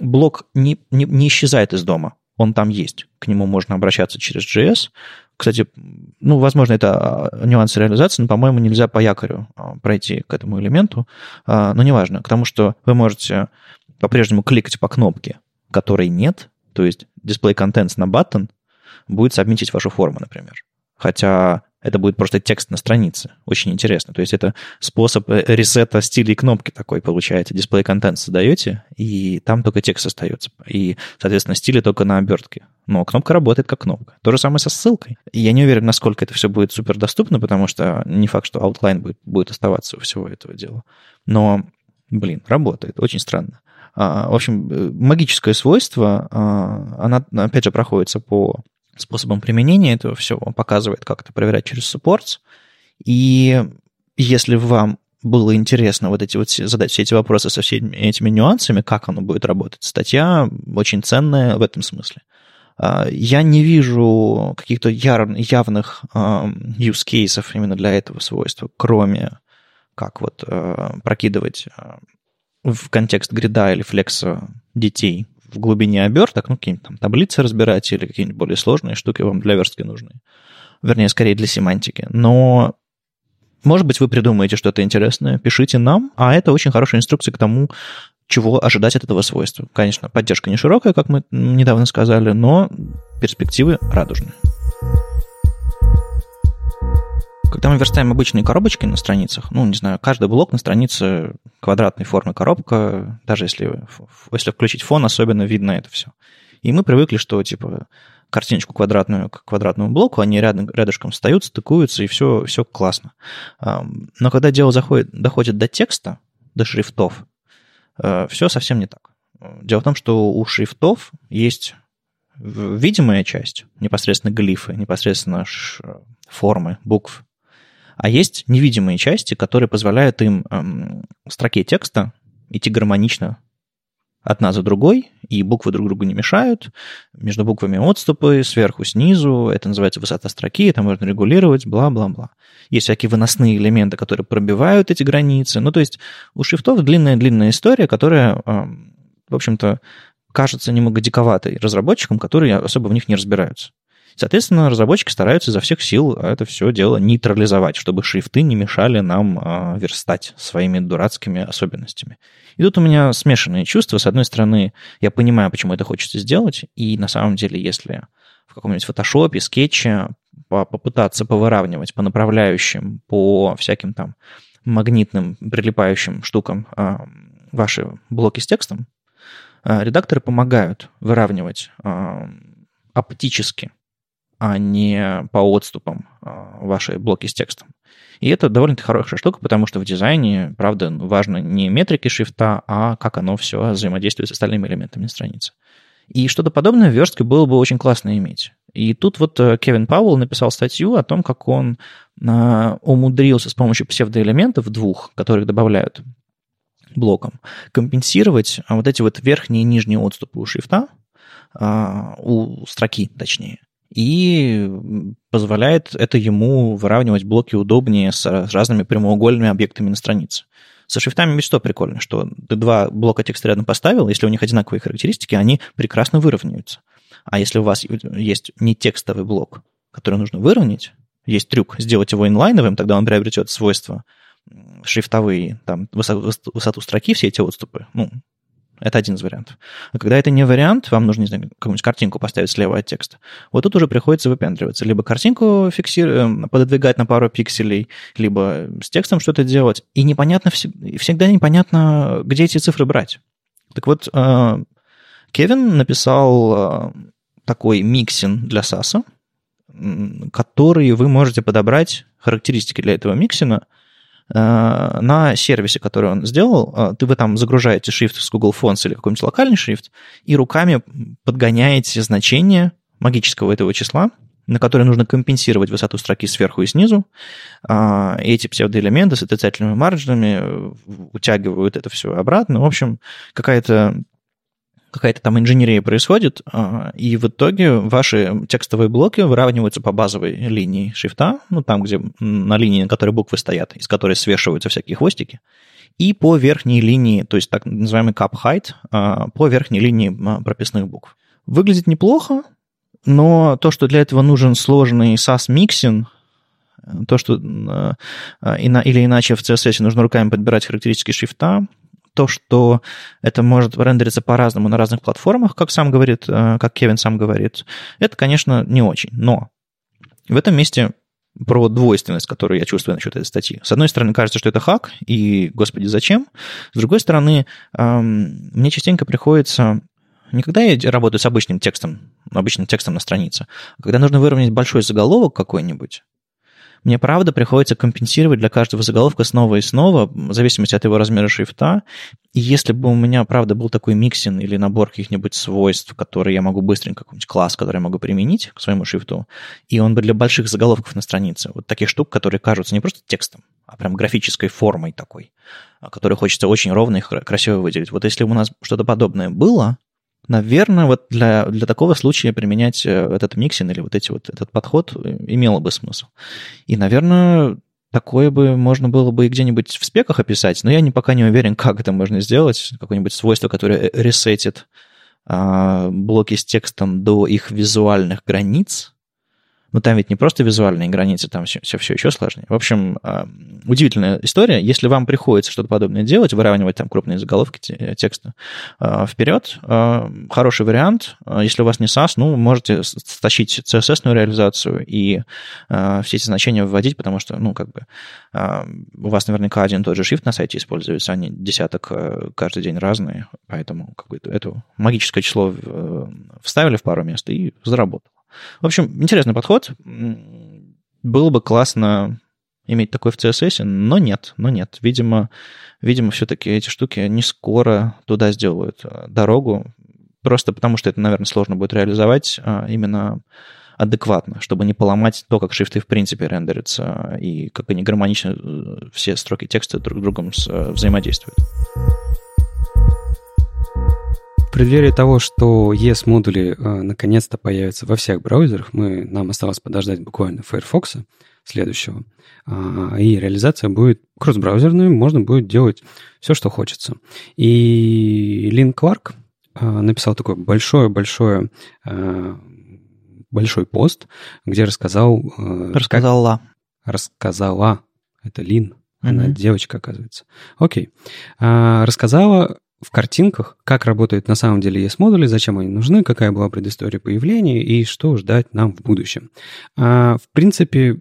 блок не, не, не исчезает из дома, он там есть, к нему можно обращаться через джей эс. Кстати, ну, возможно, это нюансы реализации, но, по-моему, нельзя по якорю пройти к этому элементу, но неважно, потому что вы можете по-прежнему кликать по кнопке, которой нет, то есть display contents на button будет сабмитить вашу форму, например. Хотя это будет просто текст на странице. Очень интересно. То есть это способ ресета стилей кнопки такой получается. Display contents создаете, и там только текст остается. И, соответственно, стили только на обертке. Но кнопка работает как кнопка. То же самое со ссылкой. И я не уверен, насколько это все будет супердоступно, потому что не факт, что outline будет, будет оставаться у всего этого дела. Но, блин, работает. Очень странно. В общем, магическое свойство, она, опять же, проходится по способам применения этого всего, показывает, как это проверять через supports. И если вам было интересно вот эти вот, задать все эти вопросы со всеми этими нюансами, как оно будет работать, статья очень ценная в этом смысле. Я не вижу каких-то явных use cases именно для этого свойства, кроме как вот прокидывать в контекст грида или флекса детей в глубине оберток, ну, какие-нибудь там таблицы разбирать или какие-нибудь более сложные штуки вам для верстки нужны. Вернее, скорее для семантики. Но, может быть, вы придумаете что-то интересное, пишите нам, а это очень хорошая инструкция к тому, чего ожидать от этого свойства. Конечно, поддержка не широкая, как мы недавно сказали, но перспективы радужные. Когда мы верстаем обычные коробочки на страницах, ну, не знаю, каждый блок на странице квадратной формы коробка, даже если, если включить фон, особенно видно это все. И мы привыкли, что, типа, картиночку квадратную к квадратному блоку, они рядом, рядышком встают, стыкуются, и все, все классно. Но когда дело заходит, доходит до текста, до шрифтов, все совсем не так. Дело в том, что у шрифтов есть видимая часть, непосредственно глифы, непосредственно формы, букв, а есть невидимые части, которые позволяют им эм, в строке текста идти гармонично одна за другой, и буквы друг другу не мешают, между буквами отступы, сверху, снизу, это называется высота строки, это можно регулировать, бла-бла-бла. Есть всякие выносные элементы, которые пробивают эти границы, ну то есть у шрифтов длинная-длинная история, которая, эм, в общем-то, кажется немного диковатой разработчикам, которые особо в них не разбираются. Соответственно, разработчики стараются изо всех сил это все дело нейтрализовать, чтобы шрифты не мешали нам верстать своими дурацкими особенностями. И тут у меня смешанные чувства. С одной стороны, я понимаю, почему это хочется сделать, и на самом деле, если в каком-нибудь фотошопе, скетче попытаться повыравнивать по направляющим, по всяким там магнитным прилипающим штукам ваши блоки с текстом, редакторы помогают выравнивать оптически, а не по отступам ваши блоки с текстом. И это довольно-таки хорошая штука, потому что в дизайне, правда, важно не метрики шрифта, а как оно все взаимодействует с остальными элементами страницы. И что-то подобное в верстке было бы очень классно иметь. И тут вот Кевин Пауэлл написал статью о том, как он умудрился с помощью псевдоэлементов двух, которых добавляют блоком, компенсировать вот эти вот верхние и нижние отступы у шрифта, у строки, точнее. И позволяет это ему выравнивать блоки удобнее с разными прямоугольными объектами на странице. Со шрифтами ведь что прикольно, что ты два блока текста рядом поставил, если у них одинаковые характеристики, они прекрасно выравниваются. А если у вас есть не текстовый блок, который нужно выровнять, есть трюк сделать его инлайновым, тогда он приобретет свойства шрифтовые, там, высоту строки, все эти отступы, ну, это один из вариантов. А когда это не вариант, вам нужно, не знаю, какую-нибудь картинку поставить слева от текста. Вот тут уже приходится выпендриваться. Либо картинку фиксировать, пододвигать на пару пикселей, либо с текстом что-то делать. И непонятно, всегда непонятно, где эти цифры брать. Так вот, Кевин написал такой миксин для Sass, который вы можете подобрать характеристики для этого миксина, на сервисе, который он сделал, вы там загружаете шрифт с Google Fonts или какой-нибудь локальный шрифт и руками подгоняете значение магического этого числа, на которое нужно компенсировать высоту строки сверху и снизу. Эти псевдоэлементы с отрицательными маржинами утягивают это все обратно. В общем, какая-то какая-то там инженерия происходит, и в итоге ваши текстовые блоки выравниваются по базовой линии шрифта, ну, там, где на линии, на которой буквы стоят, из которой свешиваются всякие хвостики, и по верхней линии, то есть так называемый cap height, по верхней линии прописных букв. Выглядит неплохо, но то, что для этого нужен сложный Sass-миксинг, то, что или иначе в си эс эс нужно руками подбирать характеристики шрифта, то, что это может рендериться по-разному на разных платформах, как сам говорит, как Кевин сам говорит, это, конечно, не очень. Но в этом месте про двойственность, которую я чувствую насчет этой статьи. С одной стороны, кажется, что это хак, и, господи, зачем? С другой стороны, мне частенько приходится... Никогда я работаю с обычным текстом, обычным текстом на странице. Когда нужно выровнять большой заголовок какой-нибудь, мне, правда, приходится компенсировать для каждого заголовка снова и снова, в зависимости от его размера шрифта. И если бы у меня, правда, был такой миксинг или набор каких-нибудь свойств, которые я могу быстренько, какой-нибудь класс, который я могу применить к своему шрифту, и он бы для больших заголовков на странице, вот таких штук, которые кажутся не просто текстом, а прям графической формой такой, которую хочется очень ровно и красиво выделить. Вот если бы у нас что-то подобное было, наверное, вот для, для такого случая применять этот миксинг или вот эти вот, этот подход имело бы смысл. И, наверное, такое бы можно было бы и где-нибудь в спеках описать, но я не, пока не уверен, как это можно сделать. Какое-нибудь свойство, которое ресетит а, блоки с текстом до их визуальных границ. Но там ведь не просто визуальные границы, там все, все, все еще сложнее. В общем, удивительная история. Если вам приходится что-то подобное делать, выравнивать там крупные заголовки текста, вперед. Хороший вариант. Если у вас не Sass, ну, можете стащить си эс эс-ную реализацию и все эти значения вводить, потому что, ну, как бы, у вас наверняка один и тот же шрифт на сайте используется, а не десяток каждый день разные. Поэтому какое-то это магическое число вставили в пару мест и заработало. В общем, интересный подход. Было бы классно иметь такой в си эс эс, но нет, но нет. Видимо, видимо, все-таки эти штуки не скоро туда сделают дорогу, просто потому что это, наверное, сложно будет реализовать именно адекватно, чтобы не поломать то, как шрифты в принципе рендерятся и как они гармонично все строки текста друг с другом взаимодействуют. В преддверии того, что и эс-модули э, наконец-то появятся во всех браузерах, мы, нам осталось подождать буквально Firefox следующего, э, и реализация будет кросс-браузерной, можно будет делать все, что хочется. И Лин Кларк э, написал такой большой-большой э, большой пост, где рассказал... Э, рассказала. Как... Рассказала. Это Лин. Mm-hmm. Она девочка, оказывается. Окей. Э, рассказала... в картинках, как работают на самом деле и эс-модули, зачем они нужны, какая была предыстория появления и что ждать нам в будущем. А, в принципе,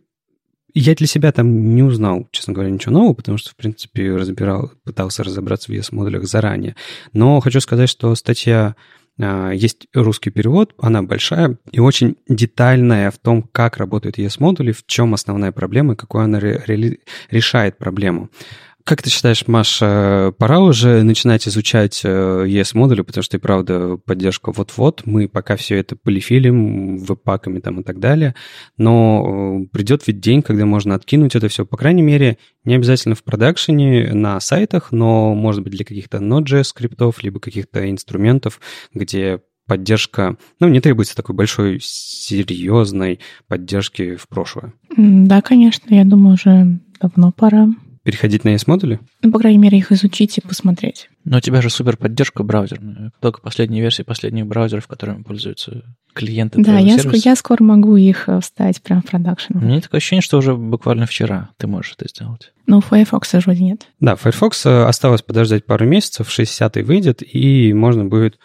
я для себя там не узнал, честно говоря, ничего нового, потому что, в принципе, разбирал, пытался разобраться в и эс-модулях заранее. Но хочу сказать, что статья... Есть русский перевод, она большая и очень детальная в том, как работают и эс-модули, в чем основная проблема и какую она ре- ре- решает проблему. Как ты считаешь, Маша, пора уже начинать изучать и эс-модули, потому что и правда поддержка вот-вот, мы пока все это полифилим, веб-паками там и так далее, но придет ведь день, когда можно откинуть это все, по крайней мере, не обязательно в продакшене, на сайтах, но, может быть, для каких-то Node.js скриптов, либо каких-то инструментов, где поддержка, ну, не требуется такой большой, серьезной поддержки в прошлое. Да, конечно, я думаю, уже давно пора. Переходить на и эс-модули? Ну, по крайней мере, их изучить и посмотреть. Но у тебя же супер поддержка браузерная. Только последние версии последних браузеров, которыми пользуются клиенты. Да, я, ск- я скоро могу их вставить прямо в продакшн. У меня такое ощущение, что уже буквально вчера ты можешь это сделать. Но у Firefox вроде нет. Да, Firefox осталось подождать пару месяцев, шестидесятый выйдет, и можно будет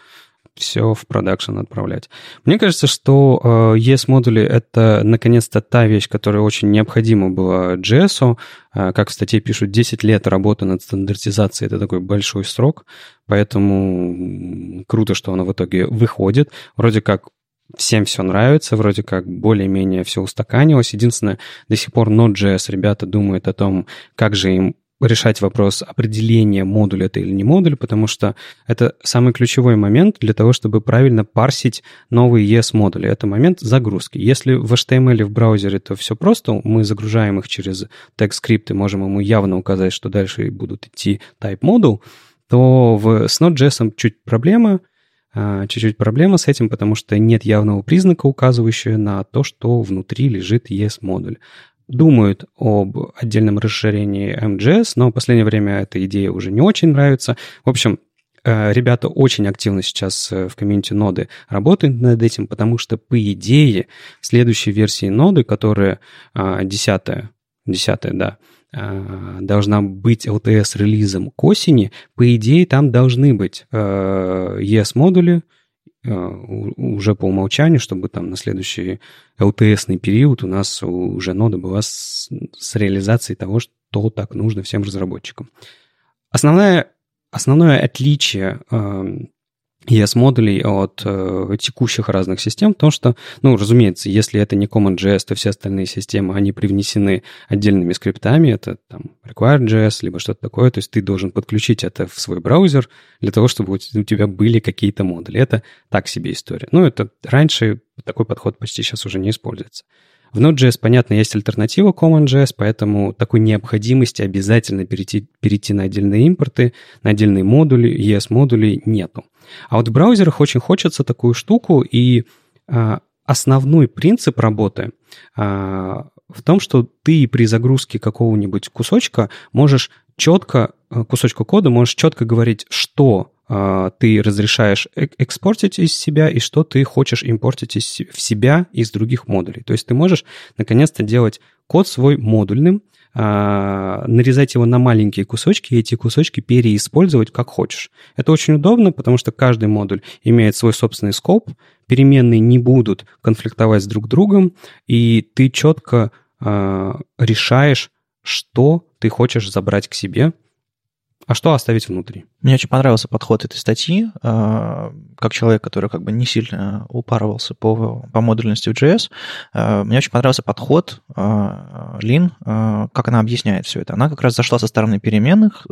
все в продакшн отправлять. Мне кажется, что и эс-модули — это наконец-то та вещь, которая очень необходима была джей эс-у. Как в статье пишут, десять лет работы над стандартизацией — это такой большой срок, поэтому круто, что оно в итоге выходит. Вроде как Всем все нравится, вроде как более-менее все устаканилось. Единственное, до сих пор Node.js ребята думают о том, как же им решать вопрос определения, модуль это или не модуль, потому что это самый ключевой момент для того, чтобы правильно парсить новые и эс-модули. Это момент загрузки. Если в эйч ти эм эл в браузере, то все просто. Мы загружаем их через тег-скрипт и можем ему явно указать, что дальше будут идти type-модул, то в, с Node.js чуть проблема, чуть-чуть проблема с этим, потому что нет явного признака, указывающего на то, что внутри лежит и эс-модуль. Думают об отдельном расширении эм джей эс, но в последнее время эта идея уже не очень нравится. В общем, ребята очень активно сейчас в комьюнити ноды работают над этим, потому что, по идее, в следующей версии ноды, которая десятая, десятая, да, должна быть эл ти эс-релизом к осени, по идее, там должны быть и эс-модули, уже по умолчанию, чтобы там на следующий эл ти эс-ный период у нас уже нода была с, с реализацией того, что так нужно всем разработчикам. Основное, основное отличие и эс-модулей от э, текущих разных систем в том, что, ну, разумеется, если это не Common.js, то все остальные системы, они привнесены отдельными скриптами, это там Require.js, либо что-то такое, то есть ты должен подключить это в свой браузер для того, чтобы у тебя были какие-то модули. Это так себе история. Ну, это раньше такой подход почти сейчас уже не используется. В Node.js, понятно, есть альтернатива Common.js, поэтому такой необходимости обязательно перейти, перейти на отдельные импорты, на отдельные модули, и эс-модули нету. А вот в браузерах очень хочется такую штуку, и а, основной принцип работы а, в том, что ты при загрузке какого-нибудь кусочка можешь четко, кусочку кода можешь четко говорить, что ты разрешаешь экспортить из себя и что ты хочешь импортить из, в себя из других модулей. То есть ты можешь наконец-то делать код свой модульным, а, нарезать его на маленькие кусочки и эти кусочки переиспользовать как хочешь. Это очень удобно, потому что каждый модуль имеет свой собственный скоп, переменные не будут конфликтовать с друг другом, и ты четко а, решаешь, что ты хочешь забрать к себе, а что оставить внутри? Мне очень понравился подход этой статьи, как человек, который как бы не сильно упарывался по, по модульности в джей эс. Мне очень понравился подход Лин, как она объясняет все это. Она как раз зашла со стороны переменных,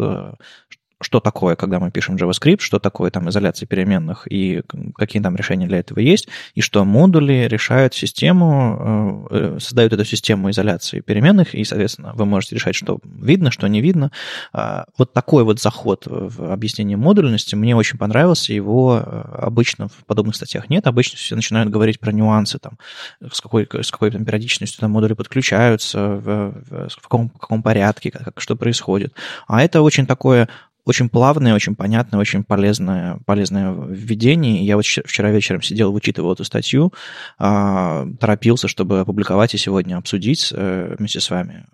что такое, когда мы пишем JavaScript, что такое там изоляция переменных и какие там решения для этого есть, и что модули решают систему, создают эту систему изоляции переменных, и, соответственно, вы можете решать, что видно, что не видно. Вот такой вот заход в объяснение модульности мне очень понравился, его обычно в подобных статьях нет, обычно все начинают говорить про нюансы, там, с какой, с какой там, периодичностью там, модули подключаются, в, в, в, каком, в каком порядке, как, как, что происходит. А это очень такое... Очень плавное, очень понятное, очень полезное, полезное введение. Я вот вчера вечером сидел, вычитывал эту статью, торопился, чтобы опубликовать и сегодня обсудить вместе с вами.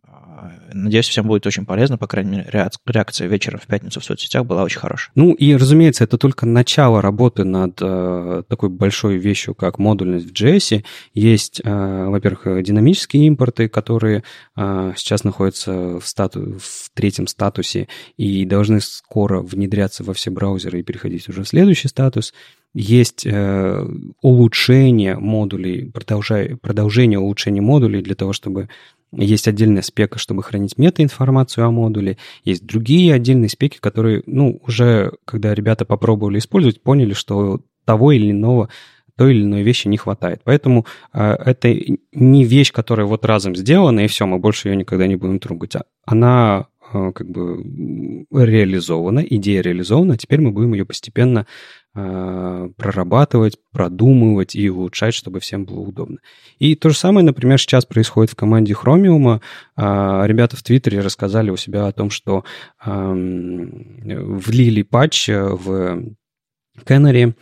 Надеюсь, всем будет очень полезно. По крайней мере, реакция вечером в пятницу в соцсетях была очень хорошая. Ну и, разумеется, это только начало работы над э, такой большой вещью, как модульность в джей эс. Есть, э, во-первых, динамические импорты, которые э, сейчас находятся в, стату- в третьем статусе и должны скоро внедряться во все браузеры и переходить уже в следующий статус. Есть э, улучшение модулей, продолжай, продолжение улучшения модулей для того, чтобы... Есть отдельная спека, чтобы хранить метаинформацию о модуле. Есть другие отдельные спеки, которые, ну, уже, когда ребята попробовали использовать, поняли, что того или иного, той или иной вещи не хватает. Поэтому э, это не вещь, которая вот разом сделана, и все, мы больше ее никогда не будем трогать. Она э, как бы реализована, идея реализована, а теперь мы будем ее постепенно прорабатывать, продумывать и улучшать, чтобы всем было удобно. И то же самое, например, сейчас происходит в команде Chromium. Ребята в Твиттере рассказали у себя о том, что влили патч в Canary,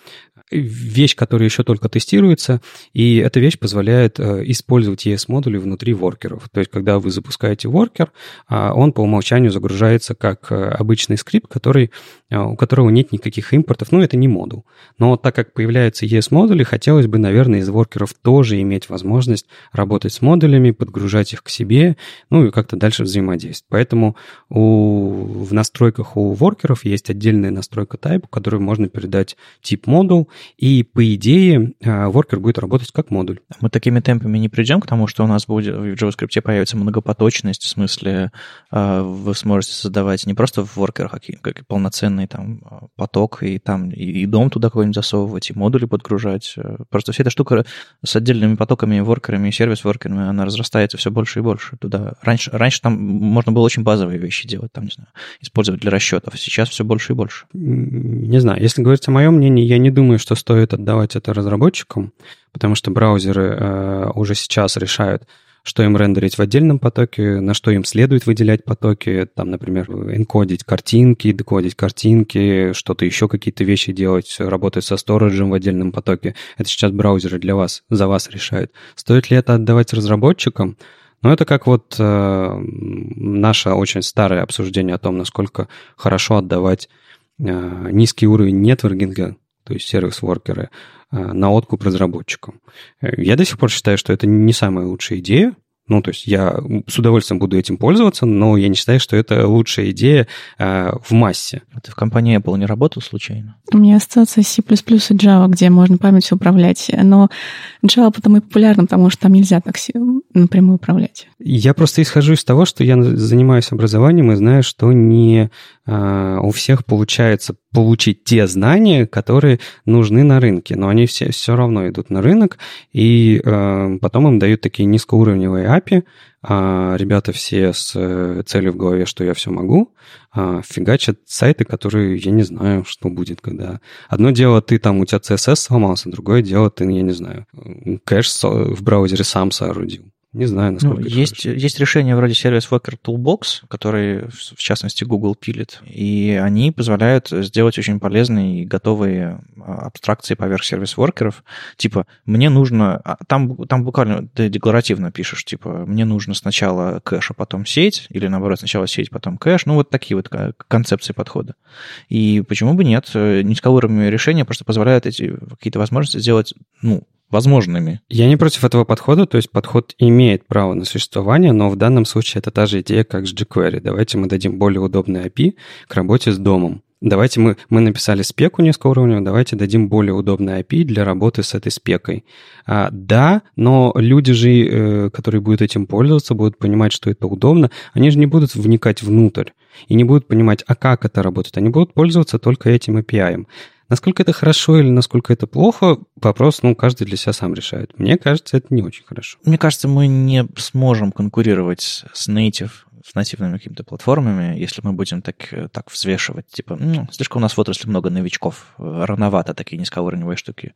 вещь, которая еще только тестируется, и эта вещь позволяет использовать и эс-модули внутри воркеров. То есть, когда вы запускаете воркер, он по умолчанию загружается как обычный скрипт, который, у которого нет никаких импортов. Ну, это не модул. Но так как появляются и эс-модули, хотелось бы, наверное, из воркеров тоже иметь возможность работать с модулями, подгружать их к себе, ну и как-то дальше взаимодействовать. Поэтому у, в настройках у воркеров есть отдельная настройка type, в которую можно передать тип модул, И, по идее, воркер будет работать как модуль. Мы такими темпами не придем к тому, что у нас будет в JavaScript появится многопоточность, в смысле вы сможете создавать не просто в воркерах, а как полноценный там поток, и там и дом туда какой-нибудь засовывать, и модули подгружать. Просто вся эта штука с отдельными потоками, воркерами и сервис-воркерами, она разрастается все больше и больше туда. Раньше, раньше там можно было очень базовые вещи делать, там, не знаю, использовать для расчетов. Сейчас все больше и больше. Не знаю, если говорить о моем мнении, я не думаю, что стоит отдавать это разработчикам, потому что браузеры э, уже сейчас решают, что им рендерить в отдельном потоке, на что им следует выделять потоки, там, например, энкодить картинки, декодить картинки, что-то еще, какие-то вещи делать, работать со сториджем в отдельном потоке. Это сейчас браузеры для вас, за вас решают. Стоит ли это отдавать разработчикам? Но это как вот э, наше очень старое обсуждение о том, насколько хорошо отдавать э, низкий уровень нетворкинга, то есть сервис-воркеры, э, на откуп разработчикам. Я до сих пор считаю, что это не самая лучшая идея. Ну, то есть я с удовольствием буду этим пользоваться, но я не считаю, что это лучшая идея э, в массе. Ты в компании Apple не работал случайно? У меня ассоциация C++ и Java, где можно памятью управлять. Но Java потому и популярна, потому что там нельзя так напрямую управлять. Я просто исхожу из того, что я занимаюсь образованием и знаю, что не э, у всех получается получить те знания, которые нужны на рынке. Но они все, все равно идут на рынок, и э, потом им дают такие низкоуровневые аппетиты, а ребята все с целью в голове, что я все могу, а фигачат сайты, которые я не знаю, что будет, когда... Одно дело, ты там, у тебя си эс эс сломался, другое дело, ты, я не знаю, кэш в браузере сам соорудил. Не знаю, насколько... Ну, есть, есть решение вроде сервис Worker Toolbox, который, в частности, Google пилит, и они позволяют сделать очень полезные и готовые абстракции поверх сервис-воркеров. Типа, мне нужно... Там, там буквально ты декларативно пишешь, типа, мне нужно сначала кэш, а потом сеть, или, наоборот, сначала сеть, потом кэш. Ну, вот такие вот концепции подхода. И почему бы нет? Низкоуровневые решения просто позволяют эти какие-то возможности сделать, ну, возможными. Я не против этого подхода, то есть подход имеет право на существование, но в данном случае это та же идея, как с jQuery. Давайте мы дадим более удобный эй пи ай к работе с домом. Давайте мы, мы написали спеку низкоуровневую, давайте дадим более удобный эй пи ай для работы с этой спекой. А, да, но люди же, которые будут этим пользоваться, будут понимать, что это удобно, они же не будут вникать внутрь и не будут понимать, а как это работает. Они будут пользоваться только этим эй пи ай-ем. Насколько это хорошо или насколько это плохо, вопрос, ну, каждый для себя сам решает. Мне кажется, это не очень хорошо. Мне кажется, мы не сможем конкурировать с native, с нативными какими-то платформами, если мы будем так, так взвешивать, типа, ну, слишком у нас в отрасли много новичков, рановато такие низкоуровневые штуки.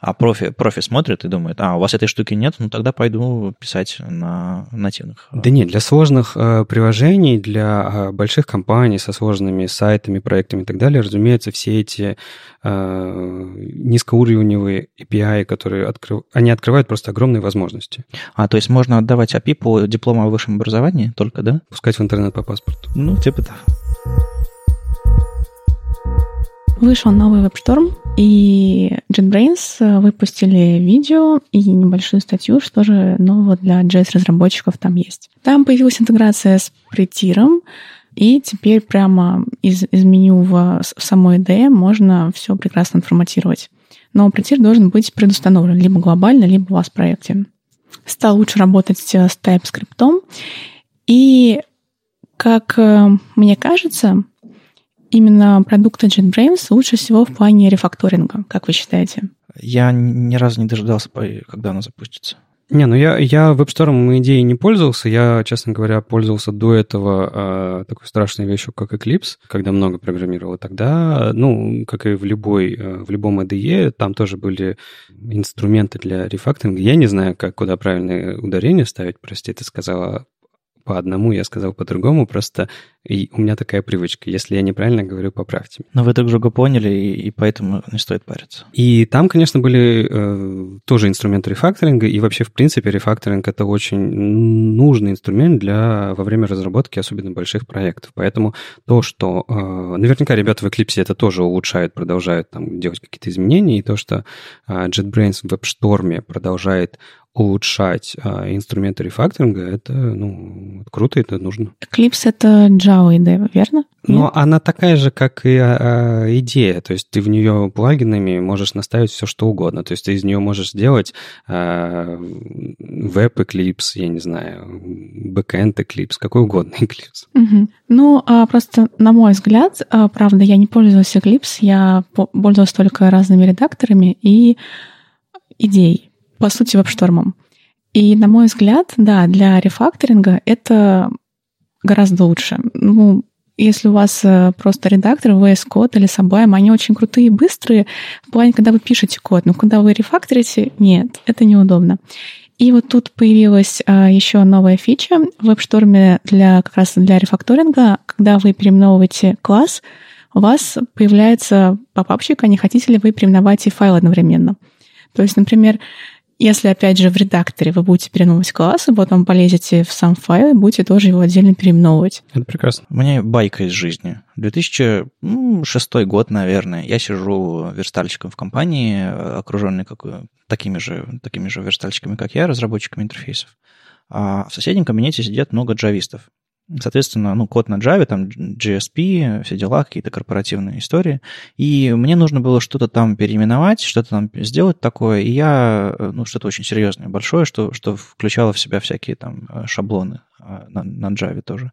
А профи, профи смотрит и думает, а, у вас этой штуки нет, ну, тогда пойду писать на нативных. Да нет, для сложных э, приложений, для э, больших компаний со сложными сайтами, проектами и так далее, разумеется, все эти э, низкоуровневые эй пи ай, которые откры... они открывают просто огромные возможности. А, то есть можно отдавать эй пи ай по диплому о высшем образовании только, да? Пускать в интернет по паспорту. Ну, типа да. Вышел новый WebStorm, и JetBrains выпустили видео и небольшую статью, что же нового для джей эс-разработчиков там есть. Там появилась интеграция с Prettier, и теперь прямо из, из меню в, в самой ай ди и можно все прекрасно отформатировать. Но Prettier должен быть предустановлен либо глобально, либо у вас в проекте. Стал лучше работать с TypeScript, и, как мне кажется, именно продукты JetBrains лучше всего в плане рефакторинга, как вы считаете? Я ни разу не дождался, когда она запустится. Не, ну я, я WebStorm идеей не пользовался. Я, честно говоря, пользовался до этого э, такой страшной вещью, как Eclipse, когда много программировал. Тогда, ну, как и в, любой, э, в любом ай ди и, там тоже были инструменты для рефакторинга. Я не знаю, как, куда правильное ударение ставить, прости, ты сказала по одному, я сказал по-другому, просто и у меня такая привычка. Если я неправильно говорю, поправьте меня. Но вы друг друга поняли, и, и поэтому не стоит париться. И там, конечно, были э, тоже инструменты рефакторинга, и вообще, в принципе, рефакторинг — это очень нужный инструмент для, во время разработки, особенно больших проектов. Поэтому то, что... Э, наверняка ребята в Eclipse это тоже улучшают, продолжают там делать какие-то изменения, и то, что э, JetBrains в WebStorm продолжает улучшать а инструменты рефакторинга, это, ну, круто, это нужно. Eclipse — это Java идея, верно? Но Нет? она такая же, как и а, идея, то есть ты в нее плагинами можешь наставить все, что угодно, то есть ты из нее можешь сделать а, веб-эклипс, я не знаю, бэкэнд-эклипс, какой угодно Eclipse. Угу. Ну, а, просто, на мой взгляд, а, правда, я не пользовалась Eclipse, я пользовалась только разными редакторами и идеей. По сути, вебштормом. И, на мой взгляд, да, для рефакторинга это гораздо лучше. Ну, если у вас просто редактор, ви эс Code или Sublime, они очень крутые и быстрые в плане, когда вы пишете код. Но когда вы рефакторите, нет, это неудобно. И вот тут появилась еще новая фича в WebStorm для, как раз для рефакторинга. Когда вы переименовываете класс, у вас появляется попапчик, а не хотите ли вы переименовать и файл одновременно. То есть, например, если, опять же, в редакторе вы будете переименовывать классы, потом полезете в сам файл и будете тоже его отдельно переименовывать. Это прекрасно. У меня байка из жизни. две тысячи шестой год, наверное. Я сижу верстальщиком в компании, окруженный как, такими же, такими же верстальщиками, как я, разработчиками интерфейсов. А в соседнем кабинете сидят много джавистов. Соответственно, ну, код на Java, там джей эс пи, все дела, какие-то корпоративные истории. И мне нужно было что-то там переименовать, что-то там сделать такое. И я, ну, что-то очень серьезное, большое, что, что включало в себя всякие там шаблоны на, на Java тоже.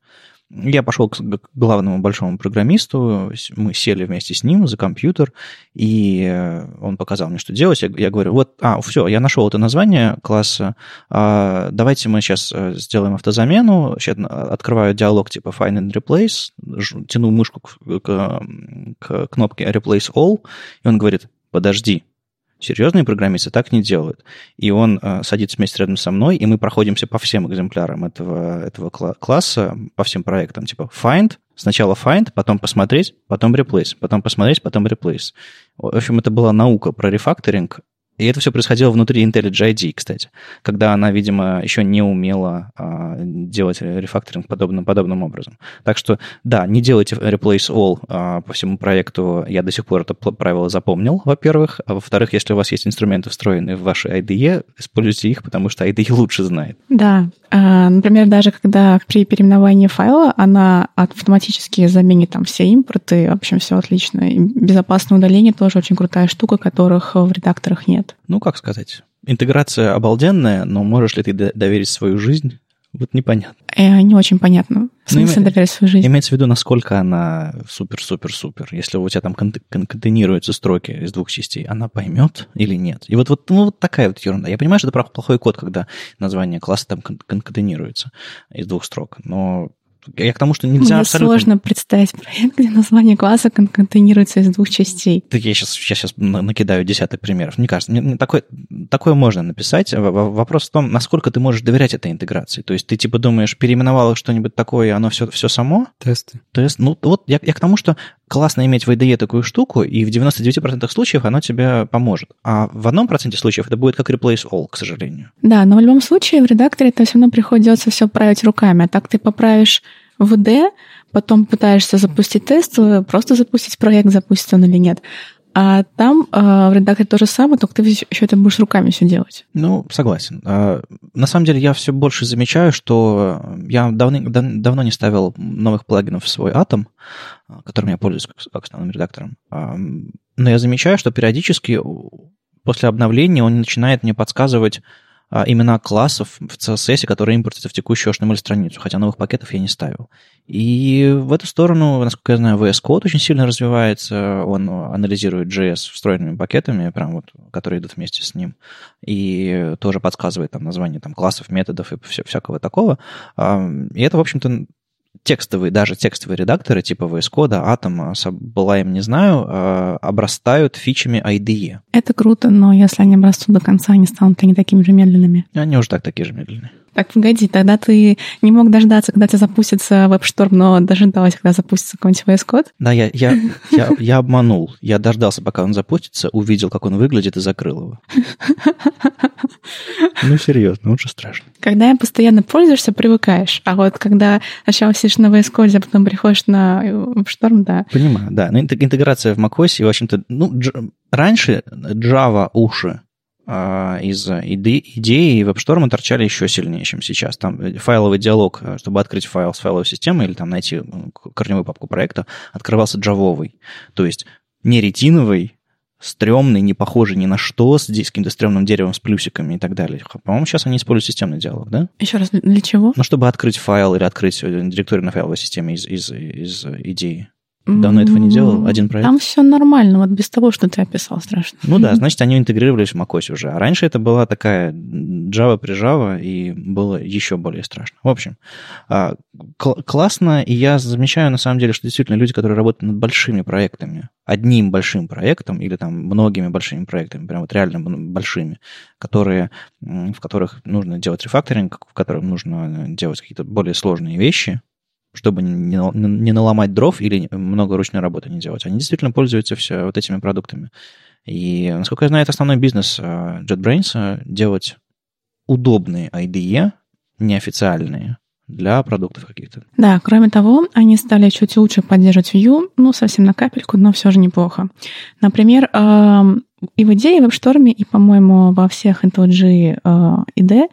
Я пошел к главному большому программисту, мы сели вместе с ним за компьютер, и он показал мне, что делать. Я, я говорю, вот, а, все, я нашел это название класса, а, давайте мы сейчас сделаем автозамену. Сейчас открываю диалог типа Find and Replace, тяну мышку к, к, к кнопке Replace All, и он говорит, подожди. Серьезные программисты так не делают. И он э, садится вместе рядом со мной, и мы проходимся по всем экземплярам этого, этого кла- класса, по всем проектам, типа find, сначала find, потом посмотреть, потом replace, потом посмотреть, потом replace. В общем, это была наука про рефакторинг, и это все происходило внутри IntelliJ ай ди и, кстати, когда она, видимо, еще не умела а, делать рефакторинг подобным, подобным образом. Так что, да, не делайте replace all а, по всему проекту. Я до сих пор это правило запомнил, во-первых. А во-вторых, если у вас есть инструменты, встроенные в ваши ай ди и, используйте их, потому что ай ди и лучше знает. Да. Например, даже когда при переименовании файла она автоматически заменит там все импорты, в общем, все отлично. И безопасное удаление тоже очень крутая штука, которых в редакторах нет. Ну, как сказать, интеграция обалденная, но можешь ли ты доверить свою жизнь? Вот непонятно. Э, не очень понятно. В смысле ну, доверять свою жизнь? Имеется в виду, насколько она супер-супер-супер. Если у тебя там кон- кон- контейнируются строки из двух частей, она поймет или нет? И вот, вот, ну, вот такая вот ерунда. Я понимаю, что это плохой код, когда название класса там кон- контейнируется из двух строк, но я к тому, что нельзя Мне абсолютно... сложно представить проект, где название класса кон- контейнируется из двух частей. Так я сейчас, я сейчас накидаю десяток примеров. Мне кажется, мне такое, такое можно написать. Вопрос в том, насколько ты можешь доверять этой интеграции. То есть ты типа думаешь, переименовало что-нибудь такое, оно все, все само? Тесты. Тест. Ну вот я, я к тому, что классно иметь в ай ди и такую штуку, и в девяносто девять процентов случаев оно тебе поможет. А в одном проценте случаев это будет как replace all, к сожалению. Да, но в любом случае в редакторе это все равно приходится все править руками. А так ты поправишь вэ дэ, потом пытаешься запустить тест, просто запустить проект, запустит он или нет. А там э, в редакторе то же самое, только ты еще это будешь руками все делать. Ну, согласен. На самом деле я все больше замечаю, что я давно, давно не ставил новых плагинов в свой Atom, которым я пользуюсь как основным редактором. Но я замечаю, что периодически после обновления он начинает мне подсказывать имена классов в си эс эс, которые импортятся в текущую эйч ти эм эль-страницу, хотя новых пакетов я не ставил. И в эту сторону, насколько я знаю, ви эс Code очень сильно развивается, он анализирует джей эс встроенными пакетами, прям вот, которые идут вместе с ним, и тоже подсказывает там название там, классов, методов и всякого такого. И это, в общем-то, текстовые, даже текстовые редакторы типа ви эс Code, Atom, Sublime, не знаю, обрастают фичами ай ди и. Это круто, но если они обрастут до конца, они станут они такими же медленными. Они уже так такие же медленные. Так, погоди, тогда ты не мог дождаться, когда тебе запустится WebStorm, но дожидалась, когда запустится какой-нибудь ви эс Code? Да, я, я, я, я обманул. Я дождался, пока он запустится, увидел, как он выглядит, и закрыл его. Ну, серьезно, лучше страшно. Когда им постоянно пользуешься, привыкаешь. А вот когда сначала сидишь на ви эс Code, а потом приходишь на WebStorm, да. Понимаю, да. Ну, интеграция в macOS, и, в общем-то, ну, дж... раньше Java уши из идеи и WebStorm торчали еще сильнее, чем сейчас. Там файловый диалог, чтобы открыть файл с файловой системы или там найти корневую папку проекта, открывался джавовый. То есть не ретиновый, стрёмный, не похожий ни на что, с каким-то стрёмным деревом, с плюсиками и так далее. По-моему, сейчас они используют системный диалог, да? Еще раз, для чего? Ну, чтобы открыть файл или открыть директорию на файловой системе из, из, из идеи. Давно этого не делал, один проект. Там все нормально, вот без того, что ты описал, страшно. Ну да, значит, они интегрировались в macOS уже. А раньше это была такая Java-прижава, и было еще более страшно. В общем, классно, и я замечаю, на самом деле, что действительно люди, которые работают над большими проектами, одним большим проектом или там многими большими проектами, прям вот реально большими, которые, в которых нужно делать рефакторинг, в которых нужно делать какие-то более сложные вещи, чтобы не наломать дров или много ручной работы не делать. Они действительно пользуются все вот этими продуктами. И, насколько я знаю, это основной бизнес JetBrains — делать удобные ай ди и, неофициальные, для продуктов каких-то. Да, кроме того, они стали чуть лучше поддерживать Vue, ну, совсем на капельку, но все же неплохо. Например, и в идее, и в WebStorm, и, по-моему, во всех IntelliJ IDEA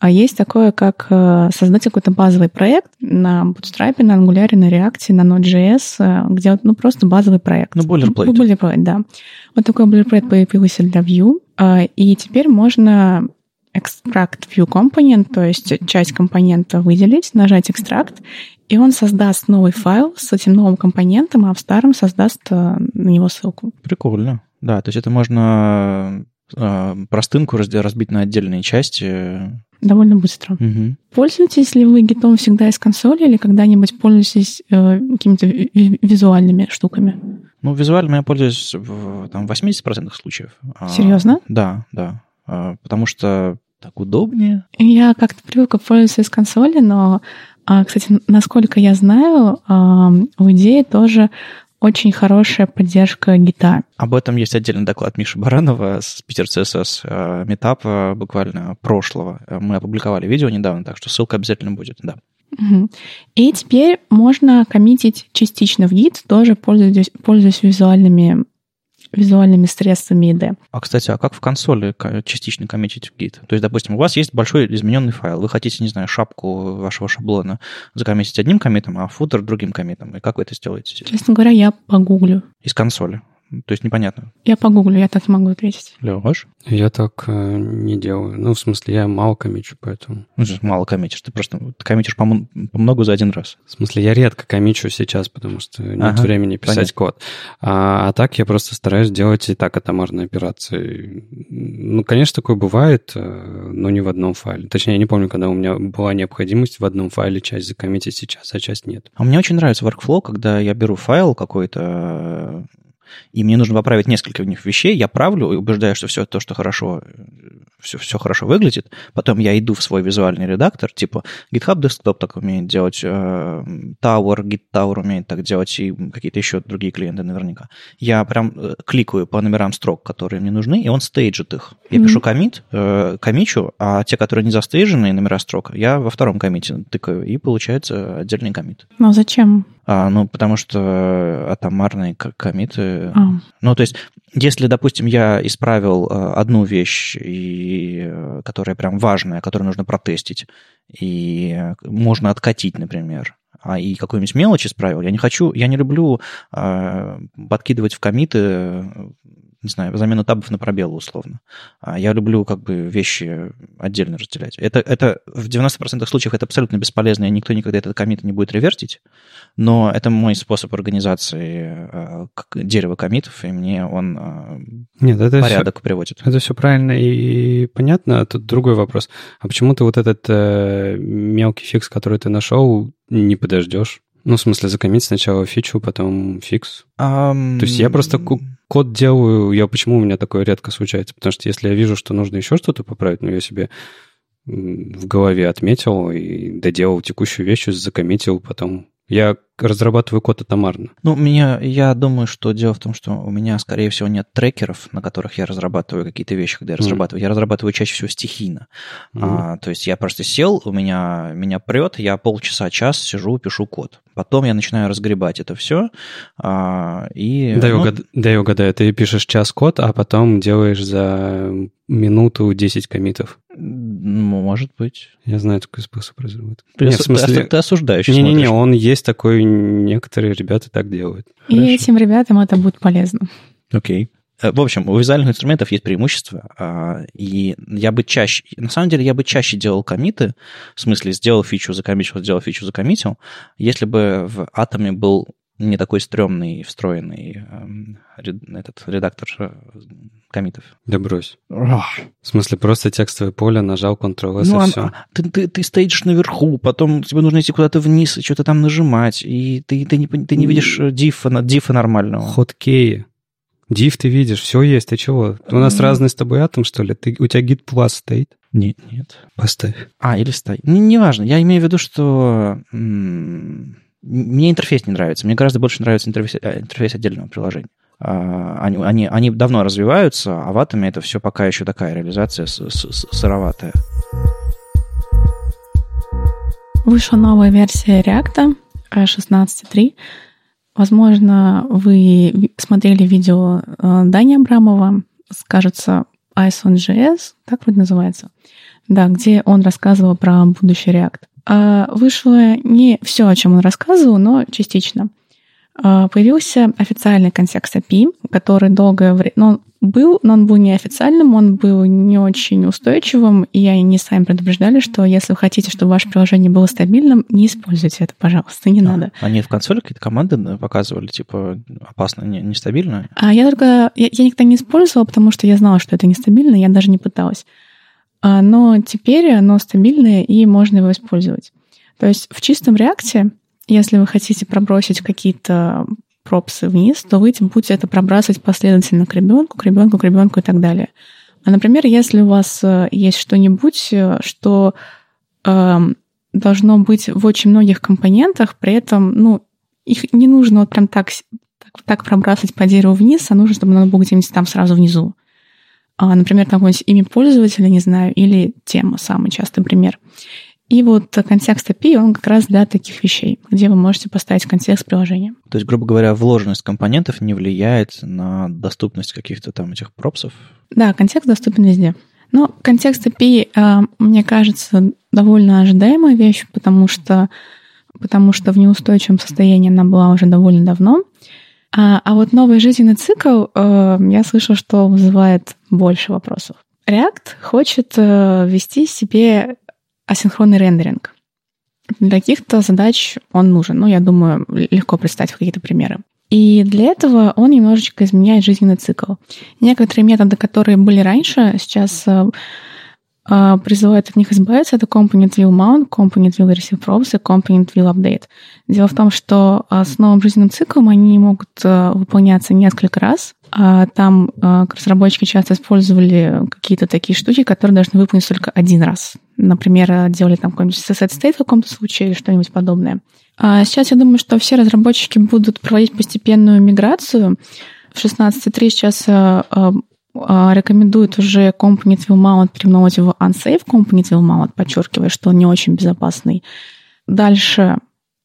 а есть такое, как создать какой-то базовый проект на Bootstrap, на Angular, на React, на Node.js, где ну, просто базовый проект. Ну, boilerplate. Boilerplate, да. Вот такой boilerplate появился для Vue, и теперь можно extract Vue component, то есть часть компонента выделить, нажать extract, и он создаст новый файл с этим новым компонентом, а в старом создаст на него ссылку. Прикольно. Да, то есть это можно простынку разбить на отдельные части. Довольно быстро. Угу. Пользуетесь ли вы гитом всегда из консоли или когда-нибудь пользуетесь э, какими-то визуальными штуками? Ну, визуально я пользуюсь в там, восемьдесят процентов случаев. Серьезно? А, да, да. А, потому что так удобнее. Я как-то привыкла пользоваться из консоли, но, а, кстати, насколько я знаю, а, в идее тоже очень хорошая поддержка гита. Об этом есть отдельный доклад Миши Баранова с Питер си эс эс метапа буквально прошлого. Мы опубликовали видео недавно, так что ссылка обязательно будет, да. Угу. И теперь можно коммитить частично в гит, тоже пользуясь, пользуясь визуальными, визуальными средствами ай ди и. А, кстати, а как в консоли частично коммитить в гит? То есть, допустим, у вас есть большой измененный файл, вы хотите, не знаю, шапку вашего шаблона закоммитить одним коммитом, а футер другим коммитом. И как вы это сделаете? Честно говоря, я погуглю. Из консоли? То есть непонятно. Я погуглю, я так не могу ответить. Лёш? Я так э, не делаю. Ну, в смысле, я мало коммичу, поэтому... Ну, ты мало коммитишь. Ты просто коммитишь по, по много за один раз. В смысле, я редко коммичу сейчас, потому что нет ага, времени писать понятно. Код. А, а так я просто стараюсь делать и так атомарные операции. Ну, конечно, такое бывает, но не в одном файле. Точнее, я не помню, когда у меня была необходимость в одном файле часть закоммитить сейчас, а часть нет. А мне очень нравится workflow, когда я беру файл какой-то... и мне нужно поправить несколько в них вещей, я правлю и убеждаюсь, что все то, что хорошо, все, все хорошо выглядит. Потом я иду в свой визуальный редактор, типа GitHub Desktop так умеет делать, Tower, Git Tower умеет так делать, и какие-то еще другие клиенты наверняка. Я прям кликаю по номерам строк, которые мне нужны, и он стейджит их. Я mm-hmm. пишу коммит, коммичу, а те, которые не застейджены, номера строк, я во втором коммите тыкаю, и получается отдельный коммит. Ну зачем? А, ну, потому что атомарные коммиты... А. Ну, то есть, если, допустим, я исправил одну вещь, и, которая прям важная, которую нужно протестить, и можно откатить, например, а и какую-нибудь мелочь исправил, я не хочу, я не люблю а, подкидывать в коммиты... не знаю, замену табов на пробелы, условно. Я люблю как бы вещи отдельно разделять. Это, это в девяноста процентах случаев это абсолютно бесполезно, и никто никогда этот коммит не будет ревертить, но это мой способ организации дерева коммитов, и мне он Нет, это порядок все, приводит. Это все правильно и понятно. Тут другой вопрос. А почему ты вот этот э, мелкий фикс, который ты нашел, не подождешь? Ну, в смысле, закоммитить сначала фичу, потом фикс. Um... То есть я просто код делаю, я почему у меня такое редко случается? Потому что если я вижу, что нужно еще что-то поправить, ну, я себе в голове отметил и доделал текущую вещь, закоммитил, потом... Я разрабатываю код атомарно? Ну, меня, я думаю, что дело в том, что у меня, скорее всего, нет трекеров, на которых я разрабатываю какие-то вещи, когда я mm-hmm. разрабатываю. Я разрабатываю чаще всего стихийно. Mm-hmm. А, то есть я просто сел, у меня, меня прет, я полчаса, час сижу, пишу код. Потом я начинаю разгребать это все. А, и, да, ну, я угад... да, я угадаю, ты пишешь час код, а потом делаешь за минуту десять коммитов. Может быть. Я знаю такой способ разработки. Ты, Нет, осу... в смысле... ты осуждающий. Не-не-не, он есть такой, некоторые ребята так делают. И Хорошо. Этим ребятам это будет полезно. Окей. Okay. В общем, у визуальных инструментов есть преимущество, и я бы чаще, на самом деле, я бы чаще делал коммиты, в смысле, сделал фичу, закоммитил, сделал фичу, закоммитил, если бы в Атоме был не такой стрёмный встроенный этот редактор коммитов. Да брось. Ох. В смысле, просто текстовое поле, нажал контрол эс, ну, и все. Ты, ты, ты стоишь наверху, потом тебе нужно идти куда-то вниз и что-то там нажимать, и ты, ты, не, ты не видишь дифа, дифа нормального. Хоткеи. Div ты видишь, все есть, ты чего? У нас mm-hmm. разный с тобой атом, что ли? Ты, у тебя git plus стоит? Нет, нет. Поставь. А, или стоит. Не, не важно, я имею в виду, что м- мне интерфейс не нравится. Мне гораздо больше нравится интерфейс, интерфейс отдельного приложения. А, они, они, они давно развиваются, а в атоме это все пока еще такая реализация с- с- с- сыроватая. Вышла новая версия React шестнадцать точка три. Возможно, вы смотрели видео Дани Абрамова, кажется, Ice on джей эс, так вроде называется, да, где он рассказывал про будущий React. Вышло не все, о чем он рассказывал, но частично. Появился официальный контекст эй пи ай, который долгое время... Ну, он был, но он был неофициальным, он был не очень устойчивым, и они сами предупреждали, что если вы хотите, чтобы ваше приложение было стабильным, не используйте это, пожалуйста, не а, надо. Они в консоли какие-то команды показывали, типа, опасно, не, нестабильно? А я только... Я, я никогда не использовала, потому что я знала, что это нестабильно, я даже не пыталась. А, но теперь оно стабильное, и можно его использовать. То есть в чистом реакте, если вы хотите пробросить какие-то пропсы вниз, то вы будете это пробрасывать последовательно к ребенку, к ребенку, к ребенку и так далее. А, например, если у вас есть что-нибудь, что э, должно быть в очень многих компонентах, при этом, ну, их не нужно вот прям так, так, так пробрасывать по дереву вниз, а нужно, чтобы оно было где-нибудь там сразу внизу. А, например, какое-нибудь имя пользователя, не знаю, или тема, самый частый пример. И вот контекст эй пи ай, он как раз для таких вещей, где вы можете поставить контекст приложения. То есть, грубо говоря, вложенность компонентов не влияет на доступность каких-то там этих пропсов? Да, контекст доступен везде. Но контекст эй пи ай, мне кажется, довольно ожидаемая вещь, потому что, потому что в неустойчивом состоянии она была уже довольно давно. А, а вот новый жизненный цикл, я слышала, что вызывает больше вопросов. React хочет ввести себе асинхронный рендеринг. Для каких-то задач он нужен. Ну, я думаю, легко представить какие-то примеры. И для этого он немножечко изменяет жизненный цикл. Некоторые методы, которые были раньше, сейчас ä, призывают от них избавиться. Это Component View Mount, Component View Receive Props и Component View Update. Дело в том, что с новым жизненным циклом они могут выполняться несколько раз. Там разработчики часто использовали какие-то такие штуки, которые должны выполнить только один раз. Например, делали там какой-нибудь set state в каком-то случае или что-нибудь подобное. А сейчас я думаю, что все разработчики будут проводить постепенную миграцию. В шестнадцать точка три сейчас рекомендуют уже Component View Mount переименовать его Unsafe Component View Mount, подчеркивая, что он не очень безопасный. Дальше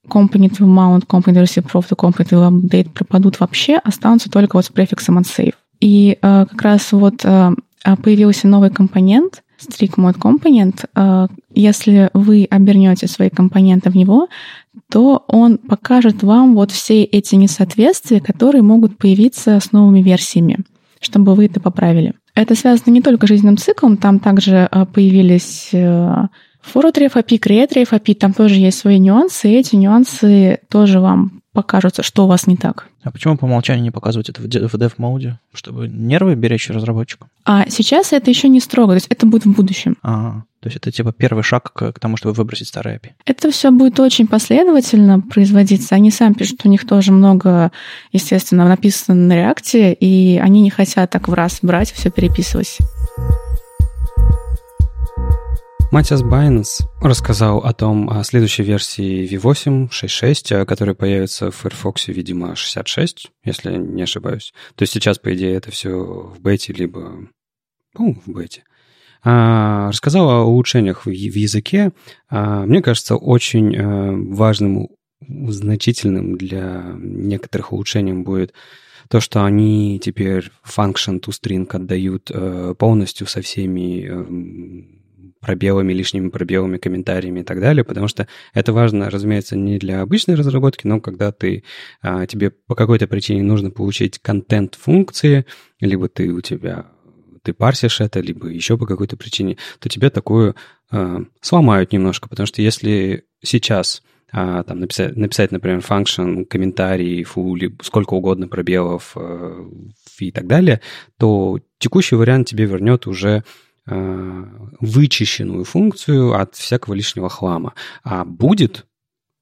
Component View Mount, Component Receive Props и Component View Update пропадут вообще, останутся только вот с префиксом Unsafe. И э, как раз вот э, появился новый компонент, Strict Mode Component. Э, если вы обернете свои компоненты в него, то он покажет вам вот все эти несоответствия, которые могут появиться с новыми версиями, чтобы вы это поправили. Это связано не только с жизненным циклом, там также э, появились... Э, Forward-ref эй пи ай, Create-ref эй пи ай, там тоже есть свои нюансы, и эти нюансы тоже вам покажутся, что у вас не так. А почему по умолчанию не показывать это в dev-моде, чтобы нервы беречь разработчику? А сейчас это еще не строго, то есть это будет в будущем. А, то есть это типа первый шаг к, к тому, чтобы выбросить старые эй пи ай. Это все будет очень последовательно производиться. Они сами пишут, что у них тоже много, естественно, написано на React, и они не хотят так в раз брать и все переписывать. Матиас Байнс рассказал о том, о следующей версии ви восемь шесть шесть, которая появится в Firefox, видимо, шестьдесят шесть, если не ошибаюсь. То есть сейчас, по идее, это все в бете, либо... По-моему, в бете. А, рассказал о улучшениях в, в языке. А, мне кажется, очень а, важным, значительным для некоторых улучшением будет то, что они теперь function to string отдают э, полностью со всеми э, пробелами, лишними пробелами, комментариями и так далее, потому что это важно, разумеется, не для обычной разработки, но когда ты, э, тебе по какой-то причине нужно получить контент функции, либо ты у тебя ты парсишь это, либо еще по какой-то причине, то тебя такую э, сломают немножко, потому что если сейчас А, там написать, написать, например, function, комментарий, фу, сколько угодно пробелов э, и так далее, то текущий вариант тебе вернет уже э, вычищенную функцию от всякого лишнего хлама, а будет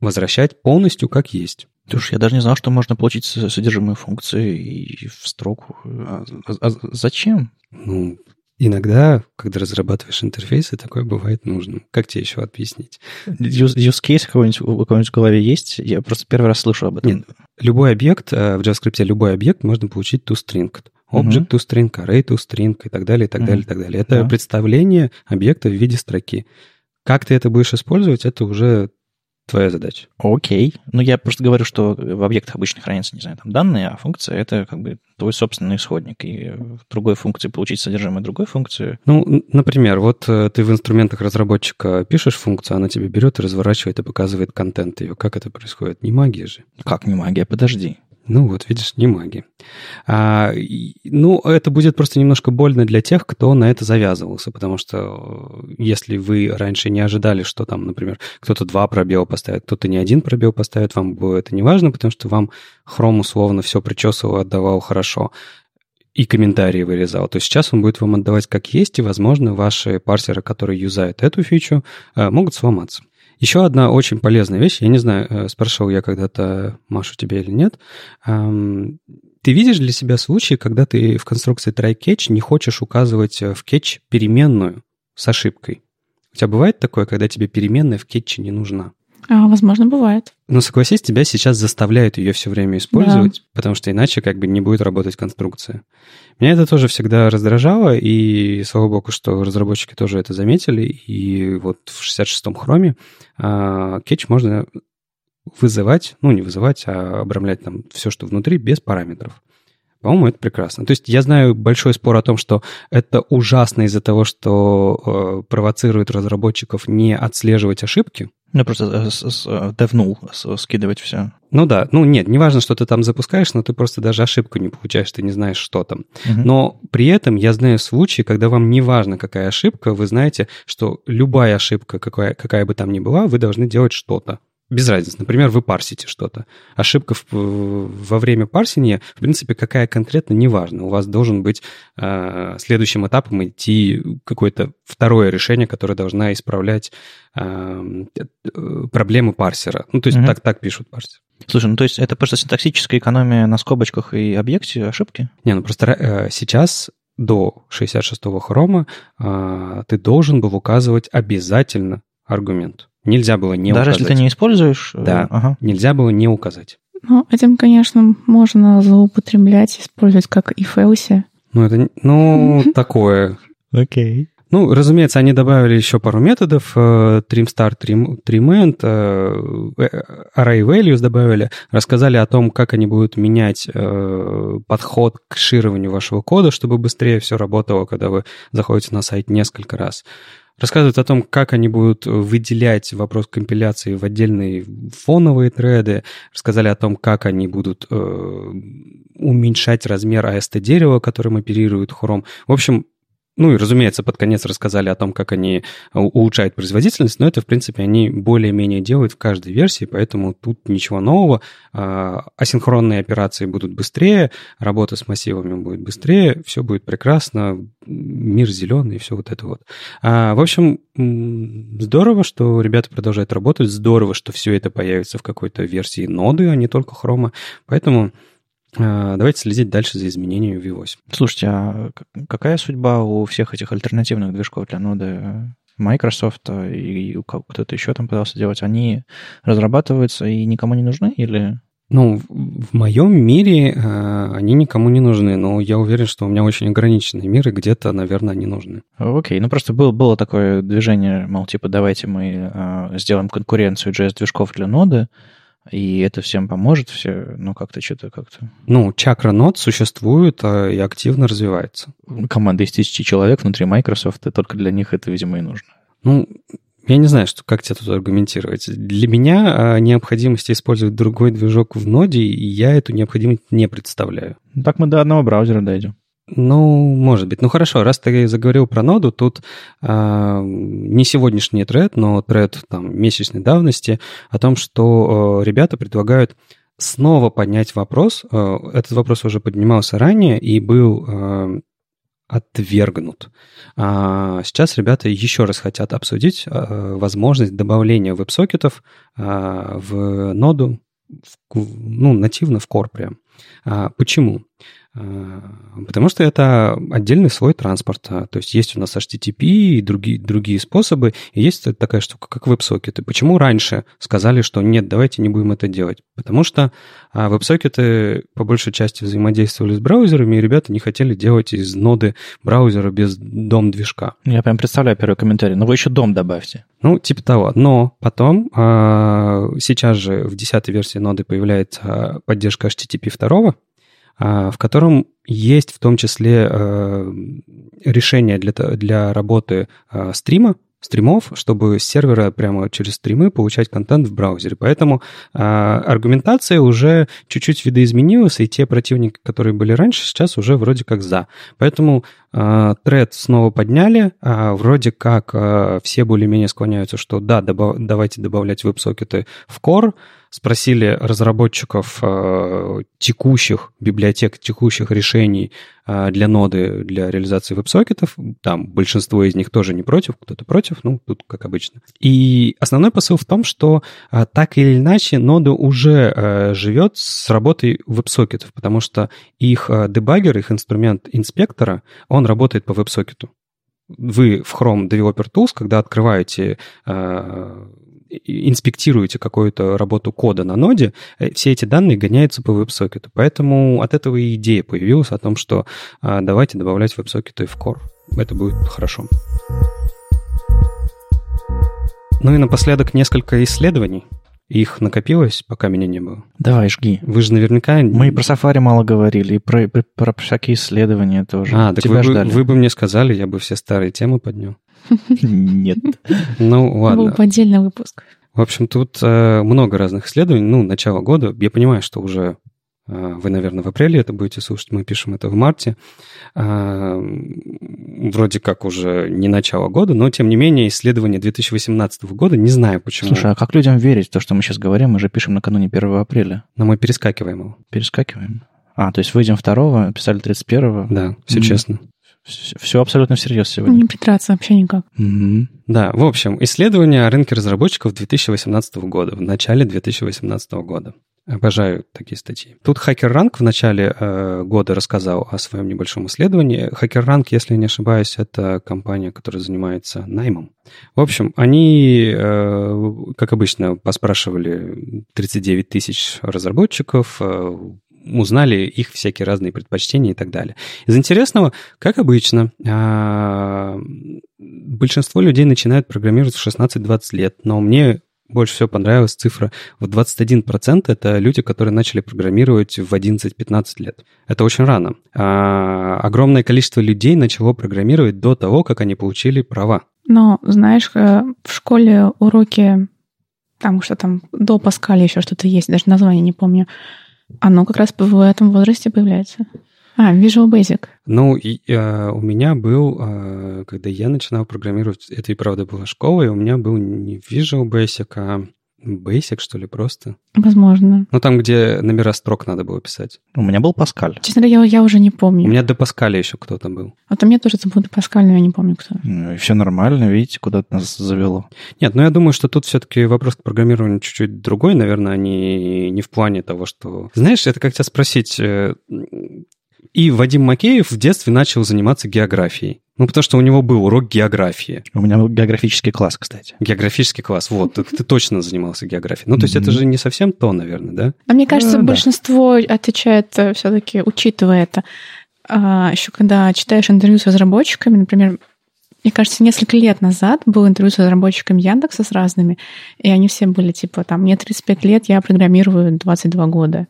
возвращать полностью как есть. Слушай, я даже не знал, что можно получить содержимое функции и в строку. А, а, а зачем? Ну, иногда, когда разрабатываешь интерфейсы, такое бывает нужным. Как тебе еще объяснить? Use case какой-нибудь, у кого-нибудь в голове есть? Я просто первый раз слышу об этом. Нет. Любой объект, в JavaScript любой объект можно получить toString. Object toString, array toString и так далее, и так далее, и так далее. Это yeah. представление объекта в виде строки. Как ты это будешь использовать, это уже твоя задача. Окей. Okay. Ну, я просто говорю, что в объектах обычно хранятся, не знаю, там данные, а функция — это как бы твой собственный исходник, и в другой функции получить содержимое другой функции. Ну, например, вот ты в инструментах разработчика пишешь функцию, она тебе берет и разворачивает и показывает контент ее. Как это происходит? Не магия же. Как не магия? Подожди. Ну вот, видишь, не маги. А, ну, это будет просто немножко больно для тех, кто на это завязывался, потому что если вы раньше не ожидали, что там, например, кто-то два пробела поставит, кто-то не один пробел поставит, вам было это не важно, потому что вам Chrome условно все причесывал, отдавал хорошо и комментарии вырезал, то сейчас он будет вам отдавать как есть, и, возможно, ваши парсеры, которые юзают эту фичу, могут сломаться. Еще одна очень полезная вещь, я не знаю, спрашивал я когда-то, Машу, тебя или нет, ты видишь для себя случаи, когда ты в конструкции try-catch не хочешь указывать в кетч переменную с ошибкой? У тебя бывает такое, когда тебе переменная в кетче не нужна? А, возможно, бывает. Но согласись, тебя сейчас заставляют ее все время использовать, да. Потому что иначе как бы не будет работать конструкция. Меня это тоже всегда раздражало, и слава богу, что разработчики тоже это заметили. И вот в шестьдесят шестом хроме а, кетч можно вызывать, ну не вызывать, а обрамлять там все, что внутри, без параметров. По-моему, это прекрасно. То есть я знаю большой спор о том, что это ужасно из-за того, что э, провоцирует разработчиков не отслеживать ошибки. Ну, просто девнул, скидывать все. Ну да, ну нет, не важно, что ты там запускаешь, но ты просто даже ошибку не получаешь, ты не знаешь, что там. Угу. Но при этом я знаю случаи, когда вам не важно, какая ошибка, вы знаете, что любая ошибка, какая, какая бы там ни была, вы должны делать что-то. Без разницы. Например, вы парсите что-то. Ошибка в, во время парсения, в принципе, какая конкретно, неважно. У вас должен быть э, следующим этапом идти какое-то второе решение, которое должно исправлять э, проблемы парсера. Ну, то есть угу. так, так пишут парсер. Слушай, ну то есть это просто синтаксическая экономия на скобочках и объекте ошибки? Не, ну просто э, сейчас до шестьдесят шестого хрома э, ты должен был указывать обязательно аргумент. Нельзя было не Даже указать. Даже если ты не используешь? Да, ага. Нельзя было не указать. Ну, этим, конечно, можно злоупотреблять, использовать как if else. Ну, это, ну, такое. Окей. Ну, разумеется, они добавили еще пару методов. TrimStar, TrimEnd, ArrayValues добавили. Рассказали о том, как они будут менять подход к шированию вашего кода, чтобы быстрее все работало, когда вы заходите на сайт несколько раз. Рассказывают о том, как они будут выделять вопрос компиляции в отдельные фоновые треды. Рассказали о том, как они будут э, уменьшать размер эй эс ти-дерева, которым оперирует Chrome. В общем, ну и, разумеется, под конец рассказали о том, как они улучшают производительность, но это, в принципе, они более-менее делают в каждой версии, поэтому тут ничего нового. Э, асинхронные операции будут быстрее, работа с массивами будет быстрее, все будет прекрасно. Мир зеленый, и все вот это вот. А, в общем, здорово, что ребята продолжают работать, здорово, что все это появится в какой-то версии ноды, а не только хрома. Поэтому а, давайте следить дальше за изменениями в ви восемь. Слушайте, а какая судьба у всех этих альтернативных движков для ноды Microsoft и кто-то еще там пытался делать, они разрабатываются и никому не нужны или... Ну, в моем мире э, они никому не нужны, но я уверен, что у меня очень ограниченный мир, и где-то, наверное, они нужны. Окей, okay. ну просто был, было такое движение, мол, типа, давайте мы э, сделаем конкуренцию джей эс-движков для ноды, и это всем поможет, все, ну, как-то что-то как-то... Ну, чакра нод существует э, и активно развивается. Команда из тысячи человек внутри Microsoft, и только для них это, видимо, и нужно. Ну... Я не знаю, что, как тебе тут аргументировать. Для меня необходимость использовать другой движок в ноде, и я эту необходимость не представляю. Так мы до одного браузера дойдем. Ну, может быть. Ну, хорошо, раз ты заговорил про ноду, тут э, не сегодняшний тред, но тред там, месячной давности о том, что э, ребята предлагают снова поднять вопрос. Э, этот вопрос уже поднимался ранее и был... Э, отвергнут. А сейчас ребята еще раз хотят обсудить возможность добавления веб-сокетов в ноду, ну, нативно в Core прям. А почему? Потому что это отдельный слой транспорта. То есть есть у нас эйч ти ти пи и другие, другие способы, и есть такая штука, как веб-сокеты. Почему раньше сказали, что нет, давайте не будем это делать? Потому что веб-сокеты по большей части взаимодействовали с браузерами, и ребята не хотели делать из ноды браузера без дом-движка. Я прям представляю первый комментарий. Но вы еще дом добавьте. Ну, типа того. Но потом сейчас же в десятой версии ноды появляется поддержка эйч ти ти пи два, в котором есть в том числе э, решение для, для работы э, стрима, стримов, чтобы с сервера прямо через стримы получать контент в браузере. Поэтому э, аргументация уже чуть-чуть видоизменилась, и те противники, которые были раньше, сейчас уже вроде как за. Поэтому э, тред снова подняли, э, вроде как э, все более-менее склоняются, что да, добав- давайте добавлять веб-сокеты в Core. Спросили разработчиков э, текущих библиотек, текущих решений э, для ноды, для реализации веб-сокетов. Там большинство из них тоже не против, кто-то против, ну, тут как обычно. И основной посыл в том, что э, так или иначе нода уже э, живет с работой веб-сокетов, потому что их э, дебаггер, их инструмент инспектора, он работает по веб-сокету. Вы в Chrome Developer Tools, когда открываете... Э, инспектируете какую-то работу кода на ноде, все эти данные гоняются по веб-сокету. Поэтому от этого и идея появилась о том, что а, давайте добавлять веб-сокеты в Core. Это будет хорошо. Ну и напоследок несколько исследований. Их накопилось, пока меня не было. Давай, жги. Вы же наверняка... Мы и про Safari мало говорили, и про, про, про всякие исследования тоже. А, так вы, вы, вы бы мне сказали, я бы все старые темы поднял. Нет. Ну, ладно. Был бы отдельный выпуск. В общем, тут э, много разных исследований. Ну, начало года. Я понимаю, что уже э, вы, наверное, в апреле это будете слушать. Мы пишем это в марте. Э, вроде как уже не начало года, но, тем не менее, исследование две тысячи восемнадцатого года, не знаю почему. Слушай, а как людям верить в то, что мы сейчас говорим? Мы же пишем накануне первого апреля. Но мы перескакиваем его. Перескакиваем? А, то есть выйдем второго, писали тридцать первого. Да, все mm-hmm. честно. Все, все абсолютно всерьез сегодня. Не притраться вообще никак. Mm-hmm. Да, в общем, исследование о рынке разработчиков две тысячи восемнадцатого года, в начале две тысячи восемнадцатого года. Обожаю такие статьи. Тут HackerRank в начале э, года рассказал о своем небольшом исследовании. HackerRank, если не ошибаюсь, это компания, которая занимается наймом. В общем, они, э, как обычно, поспрашивали тридцать девять тысяч разработчиков, э, узнали их всякие разные предпочтения и так далее. Из интересного, как обычно, большинство людей начинают программировать в шестнадцать-двадцать лет, но мне больше всего понравилась цифра в двадцать один процент. Это люди, которые начали программировать в одиннадцать-пятнадцать лет. Это очень рано. Огромное количество людей начало программировать до того, как они получили права. Но, знаешь, в школе уроки, там что там, до Паскаля еще что-то есть, даже название не помню, оно как раз в этом возрасте появляется. А, Visual Basic. Ну, и, э, у меня был, э, когда я начинал программировать, это и правда была школа, и у меня был не Visual Basic, а Basic, что ли, просто. Возможно. Ну, там, где номера строк надо было писать. У меня был Паскаль. Честно говоря, я, я уже не помню. У меня до Паскаля еще кто-то был. А то мне тоже это был до Паскаля, но я не помню, кто. Ну, и все нормально, видите, куда-то нас завело. Нет, ну, я думаю, что тут все-таки вопрос к программированию чуть-чуть другой, наверное, а не, не в плане того, что... Знаешь, это как тебя спросить... И Вадим Макеев в детстве начал заниматься географией. Ну, потому что у него был урок географии. У меня был географический класс, кстати. Географический класс, вот. Ты точно занимался географией. Ну, то есть это же не совсем то, наверное, да? А мне кажется, большинство отвечает все-таки, учитывая это. Еще когда читаешь интервью с разработчиками, например... Мне кажется, несколько лет назад было интервью с разработчиками Яндекса с разными, и они все были типа, там, мне тридцать пять лет, я программирую двадцать два года.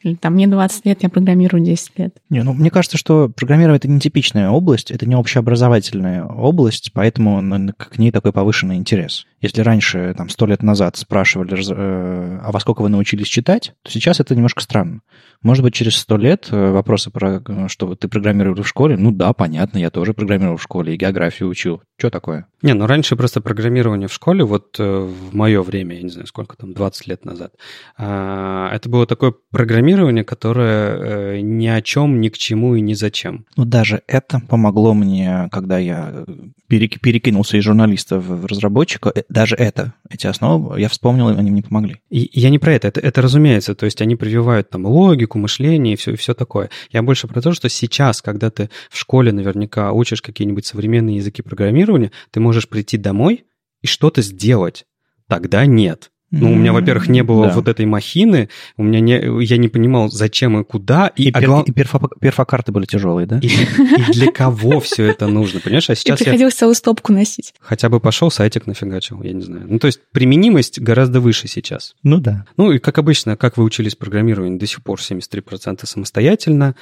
Или там, мне двадцать лет, я программирую десять лет. Не, ну, мне кажется, что программирование – это нетипичная область, это не общеобразовательная область, поэтому к ней такой повышенный интерес. Если раньше, там, сто лет назад спрашивали, а во сколько вы научились читать, то сейчас это немножко странно. Может быть, через сто лет вопросы про, что ты программировал в школе, ну да, понятно, я тоже программировал в школе и географию учил. Что такое? Не, ну раньше просто программирование в школе, вот в мое время, я не знаю, сколько там, двадцать лет назад, это было такое программирование, которое ни о чем, ни к чему и ни зачем. Ну даже это помогло мне, когда я перекинулся из журналиста в разработчика, даже это, эти основы, я вспомнил, они мне помогли. И я не про это, это, это разумеется, то есть они прививают там логику, мышление и все, и все такое. Я больше про то, что сейчас, когда ты в школе наверняка учишь какие-нибудь современные языки программирования, ты можешь прийти домой и что-то сделать. Тогда нет. Ну, у меня, во-первых, не было да. вот этой махины, у меня не, я не понимал, зачем и куда. И, и, пер, оглав... и перфо, перфокарты были тяжелые, да? И, и для кого все это нужно, понимаешь? А сейчас и приходилось я... целую стопку носить. Хотя бы пошел, сайтик нафигачил, я не знаю. Ну, то есть применимость гораздо выше сейчас. Ну, да. Ну, и как обычно, как вы учились программированию, до сих пор семьдесят три процента самостоятельно,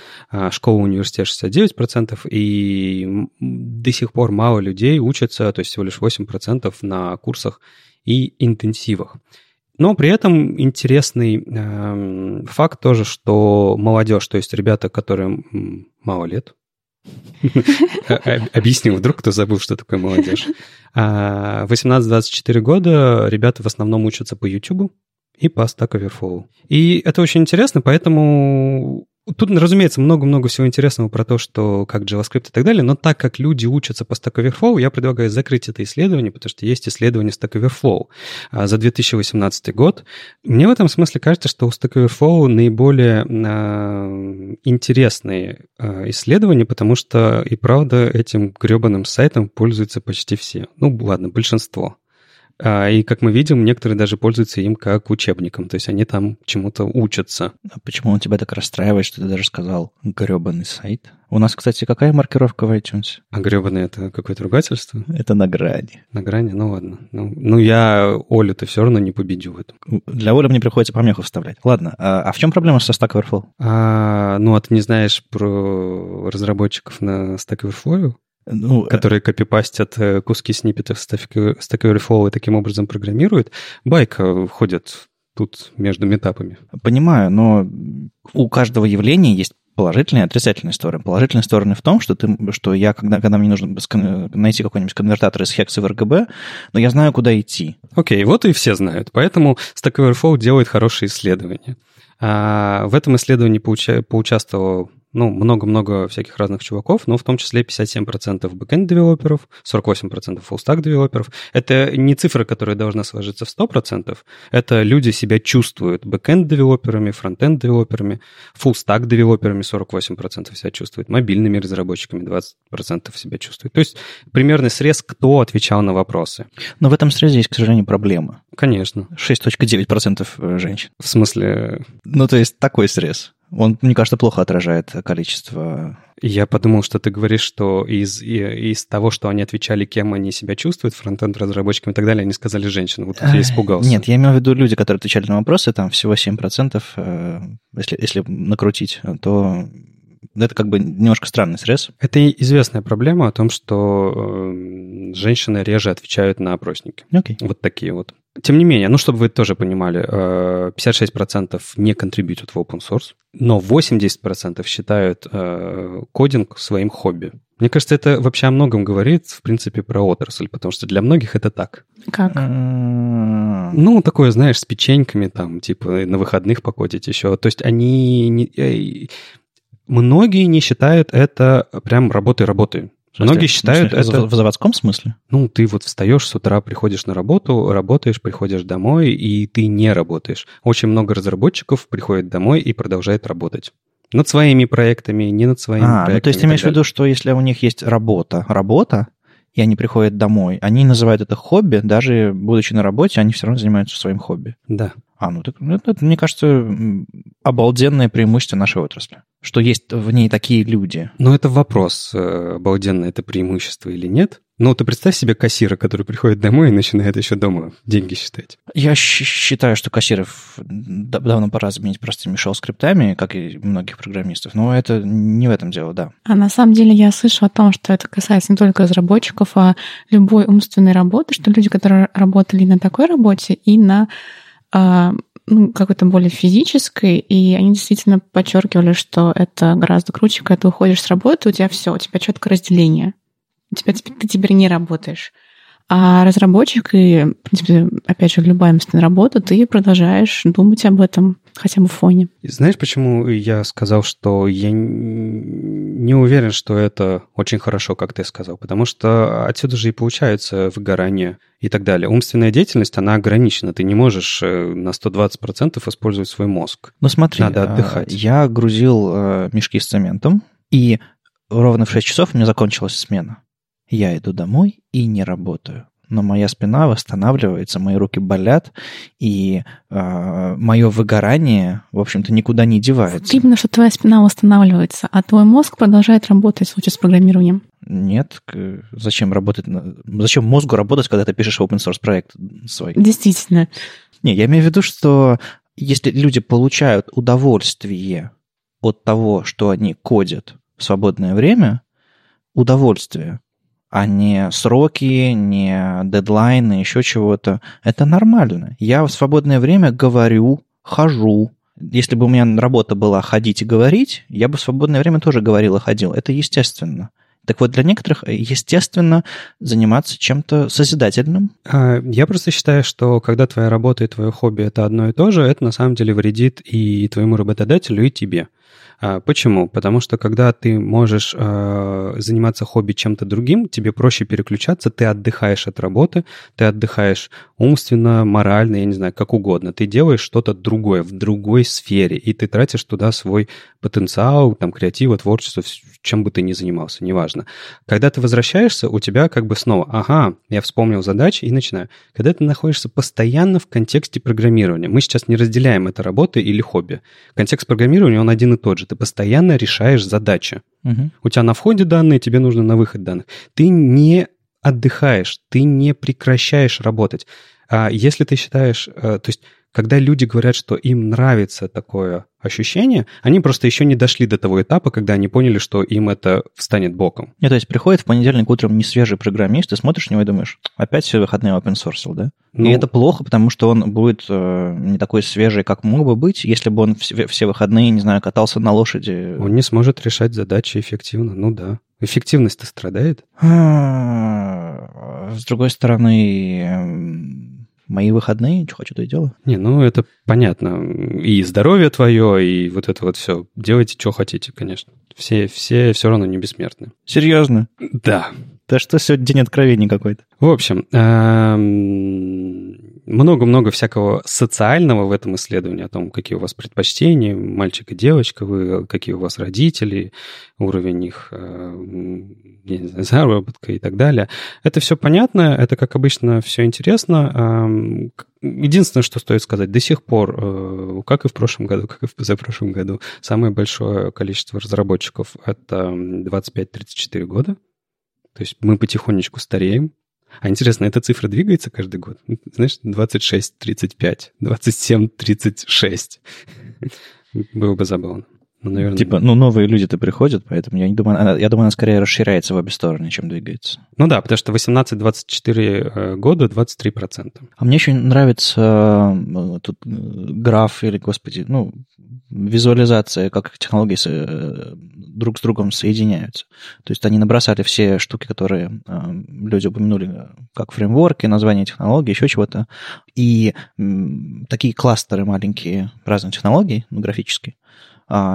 школа, университет шестьдесят девять процентов, и до сих пор мало людей учатся, то есть всего лишь восемь процентов на курсах и интенсивах. Но при этом интересный э, факт тоже, что молодежь, то есть ребята, которым мало лет, объясню вдруг, кто забыл, что такое молодежь, восемнадцать-двадцать четыре года ребята в основном учатся по YouTube и по Stack Overflow. И это очень интересно, поэтому... Тут, разумеется, много-много всего интересного про то, что как JavaScript и так далее, но так как люди учатся по Stack Overflow, я предлагаю закрыть это исследование, потому что есть исследование Stack Overflow за две тысячи восемнадцатый год. Мне в этом смысле кажется, что у Stack Overflow наиболее э, интересные э, исследования, потому что и правда этим гребаным сайтом пользуются почти все. Ну ладно, большинство. И, как мы видим, некоторые даже пользуются им как учебником. То есть они там чему-то учатся. А почему он тебя так расстраивает, что ты даже сказал «гребаный сайт»? У нас, кстати, какая маркировка в iTunes? А гребаный — это какое-то ругательство? Это на грани. На грани? Ну ладно. Ну, ну я Олю-то все равно не победю в этом. Для Оли мне приходится помеху вставлять. Ладно, а, а в чем проблема со Stack Overflow? А, ну, а ты не знаешь про разработчиков на Stack Overflow? Ну, которые копипастят куски сниппетов Stack Overflow и таким образом программируют, байка ходит тут между метапами. Понимаю, но у каждого явления есть положительные и отрицательные стороны. Положительные стороны в том, что, ты, что я, когда, когда мне нужно найти какой-нибудь конвертатор из хекса в эр гэ бэ, но я знаю, куда идти. Окей, вот и все знают. Поэтому Stack Overflow делает хорошие исследования. А в этом исследовании поуча- поучаствовал Ну, много-много всяких разных чуваков, но в том числе пятьдесят семь процентов бэкэнд-девелоперов, сорок восемь процентов фуллстак-девелоперов. Это не цифра, которая должна сложиться в сто процентов. Это люди себя чувствуют бэкэнд-девелоперами, фронтенд-девелоперами, фуллстак-девелоперами сорок восемь процентов себя чувствуют, мобильными разработчиками двадцать процентов себя чувствуют. То есть примерный срез, кто отвечал на вопросы. Но в этом срезе есть, к сожалению, проблема. Конечно. шесть целых девять десятых процента женщин. В смысле? Ну, то есть такой срез. Он, мне кажется, плохо отражает количество... Я подумал, что ты говоришь, что из, из того, что они отвечали, кем они себя чувствуют, фронтенд-разработчиками и так далее, они сказали женщинам. Вот тут я испугался. Нет, я имею в виду люди, которые отвечали на вопросы, там всего семь процентов, если, если накрутить, то... Это как бы немножко странный срез. Это известная проблема о том, что женщины реже отвечают на опросники. Okay. Вот такие вот. Тем не менее, ну, чтобы вы тоже понимали, пятьдесят шесть процентов не контрибьютят в open source, но восемьдесят процентов считают кодинг своим хобби. Мне кажется, это вообще о многом говорит, в принципе, про отрасль, потому что для многих это так. Как? Ну, такое, знаешь, с печеньками, там, типа, на выходных покодить еще. То есть они... Не... Многие не считают это прям работой-работой. Многие считают это... В заводском смысле? Ну, ты вот встаешь с утра, приходишь на работу, работаешь, приходишь домой, и ты не работаешь. Очень много разработчиков приходят домой и продолжают работать. Над своими проектами, не над своими а, проектами. Ну, то есть ты имеешь в виду, что если у них есть работа, работа, и они приходят домой, они называют это хобби, даже будучи на работе, они все равно занимаются своим хобби. Да. А, ну, так, это, мне кажется, обалденное преимущество нашей отрасли, что есть в ней такие люди. Ну, это вопрос, обалденное это преимущество или нет. Ну, ты представь себе кассира, который приходит домой и начинает еще дома деньги считать. Я считаю, что кассиров давно пора заменить просто мешал скриптами, как и многих программистов, но это не в этом дело, да. А на самом деле я слышу о том, что это касается не только разработчиков, а любой умственной работы, что люди, которые работали на такой работе и на а, ну, какой-то более физической, и они действительно подчеркивали, что это гораздо круче, когда ты уходишь с работы, у тебя все, у тебя четкое разделение. Тебя, ты теперь не работаешь. А разработчик и, в принципе, опять же, любая местная работа, ты продолжаешь думать об этом хотя бы в фоне. Знаешь, почему я сказал, что я не уверен, что это очень хорошо, как ты сказал? Потому что отсюда же и получается выгорание и так далее. Умственная деятельность, она ограничена. Ты не можешь на сто двадцать процентов использовать свой мозг. Ну смотри, надо отдыхать. Я грузил мешки с цементом, и ровно в шесть часов у меня закончилась смена. Я иду домой и не работаю. Но моя спина восстанавливается, мои руки болят, и э, мое выгорание, в общем-то, никуда не девается. Видно, что твоя спина восстанавливается, а твой мозг продолжает работать в случае с программированием. Нет, зачем работать? Зачем мозгу работать, когда ты пишешь open-source проект свой? Действительно. Не, я имею в виду, что если люди получают удовольствие от того, что они кодят в свободное время, удовольствие, а не сроки, не дедлайны, еще чего-то. Это нормально. Я в свободное время говорю, хожу. Если бы у меня работа была ходить и говорить, я бы в свободное время тоже говорил и ходил. Это естественно. Так вот, для некоторых естественно заниматься чем-то созидательным. Я просто считаю, что когда твоя работа и твое хобби – это одно и то же, это на самом деле вредит и твоему работодателю, и тебе. Почему? Потому что когда ты можешь э, заниматься хобби чем-то другим, тебе проще переключаться, ты отдыхаешь от работы, ты отдыхаешь умственно, морально, я не знаю, как угодно. Ты делаешь что-то другое в другой сфере, и ты тратишь туда свой потенциал, там, креатива, творчество, чем бы ты ни занимался, неважно. Когда ты возвращаешься, у тебя как бы снова, ага, я вспомнил задачи и начинаю. Когда ты находишься постоянно в контексте программирования, мы сейчас не разделяем это работа или хобби. Контекст программирования, он один и тот же. Ты постоянно решаешь задачи. Угу. У тебя на входе данные, тебе нужно на выход данных. Ты не отдыхаешь, ты не прекращаешь работать. А если ты считаешь... То есть, когда люди говорят, что им нравится такое ощущение, они просто еще не дошли до того этапа, когда они поняли, что им это встанет боком. Нет, то есть приходит в понедельник утром несвежий программист, ты смотришь на него и думаешь, опять все выходные опенсорсил, да? Ну, и это плохо, потому что он будет э, не такой свежий, как мог бы быть, если бы он все, все выходные, не знаю, катался на лошади. Он не сможет решать задачи эффективно, ну да. Эффективность-то страдает. С другой стороны... Мои выходные, что хочу, то и делаю. Не, ну это понятно. И здоровье твое, и вот это вот все. Делайте, что хотите, конечно. Все, все все равно не бессмертны. Серьезно? Да. Да что сегодня день откровений какой-то. В общем, много-много всякого социального в этом исследовании, о том, какие у вас предпочтения, мальчик и девочка, вы, какие у вас родители, уровень их не знаю, заработка и так далее. Это все понятно, это, как обычно, все интересно. Единственное, что стоит сказать, до сих пор, как и в прошлом году, как и в позапрошлом году, самое большое количество разработчиков – это двадцать пять - тридцать четыре года. То есть мы потихонечку стареем. А интересно, эта цифра двигается каждый год? Знаешь, двадцать шесть - тридцать пять, двадцать семь - тридцать шесть. Было бы забавно. Ну, наверное... Типа, ну, новые люди-то приходят, поэтому я не думаю... Она, я думаю, она скорее расширяется в обе стороны, чем двигается. Ну да, потому что восемнадцать - двадцать четыре года двадцать три процента. А мне еще нравится тут граф или, господи, ну, визуализация, как технологии с, друг с другом соединяются. То есть они набросали все штуки, которые люди упомянули, как фреймворки, название технологий, еще чего-то. И м, такие кластеры маленькие разных технологий, ну, графические,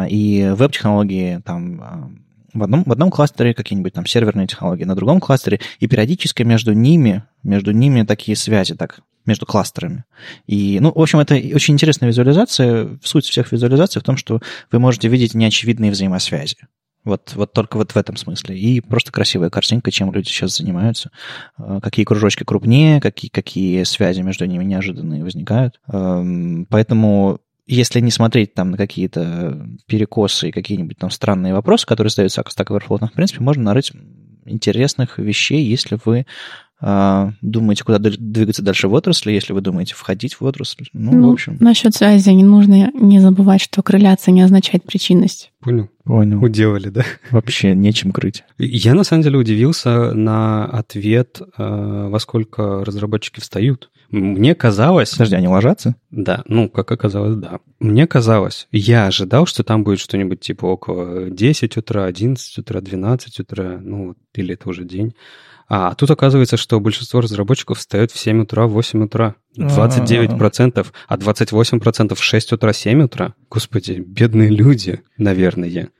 и веб-технологии там в одном, в одном кластере, какие-нибудь там серверные технологии на другом кластере, и периодически между ними, между ними такие связи так между кластерами. И, ну, в общем, это очень интересная визуализация. Суть всех визуализаций в том, что вы можете видеть неочевидные взаимосвязи. Вот, вот только вот в этом смысле. И просто красивая картинка, чем люди сейчас занимаются. Какие кружочки крупнее, какие, какие связи между ними неожиданные возникают. Поэтому, если не смотреть там на какие-то перекосы и какие-нибудь там странные вопросы, которые задаются Stack Overflow, там, в принципе, можно нарыть интересных вещей, если вы думаете, куда двигаться дальше в отрасли, если вы думаете входить в отрасль. Ну, ну в общем. Насчет связи не нужно не забывать, что корреляция не означает причинность. Понял. Понял. Уделали, да? Вообще нечем крыть. Я, на самом деле, удивился на ответ, во сколько разработчики встают. Мне казалось... Подожди, они ложатся? Да, ну, как оказалось, да. Мне казалось, я ожидал, что там будет что-нибудь типа около десять утра, одиннадцать утра, двенадцать утра, ну, или это уже день. А тут оказывается, что большинство разработчиков встают в семь утра, в восемь утра. двадцать девять процентов, а двадцать восемь процентов в шесть утра, семь утра. Господи, бедные люди, наверное.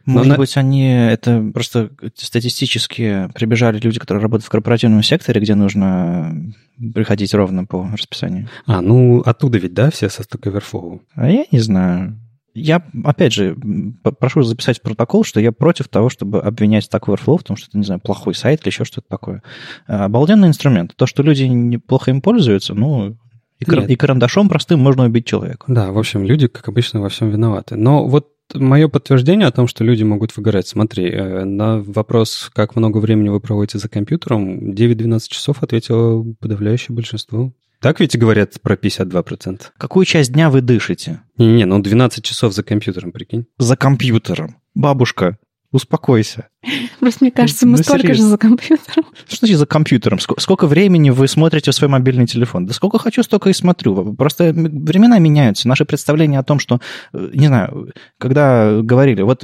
Но Может на... быть, они... Это просто статистически прибежали люди, которые работают в корпоративном секторе, где нужно приходить ровно по расписанию. А, ну, оттуда ведь, да, все со Stack Overflow? А я не знаю. Я, опять же, прошу записать в протокол, что я против того, чтобы обвинять Stack Overflow в том, что это, не знаю, плохой сайт или еще что-то такое. Обалденный инструмент. То, что люди неплохо им пользуются, ну, и, кар... и карандашом простым можно убить человека. Да, в общем, люди, как обычно, во всем виноваты. Но вот мое подтверждение о том, что люди могут выгорать. Смотри, на вопрос, как много времени вы проводите за компьютером, девять-двенадцать часов ответило подавляющее большинство. Так ведь говорят про пятьдесят два процента. Какую часть дня вы дышите? Не-не, ну двенадцать часов за компьютером, прикинь. За компьютером. Бабушка, успокойся. Просто мне кажется, мы ну, столько серьезно. же за компьютером. Что значит за компьютером? Сколько, сколько времени вы смотрите в свой мобильный телефон? Да сколько хочу, столько и смотрю. Просто времена меняются. Наши представления о том, что, не знаю, когда говорили, вот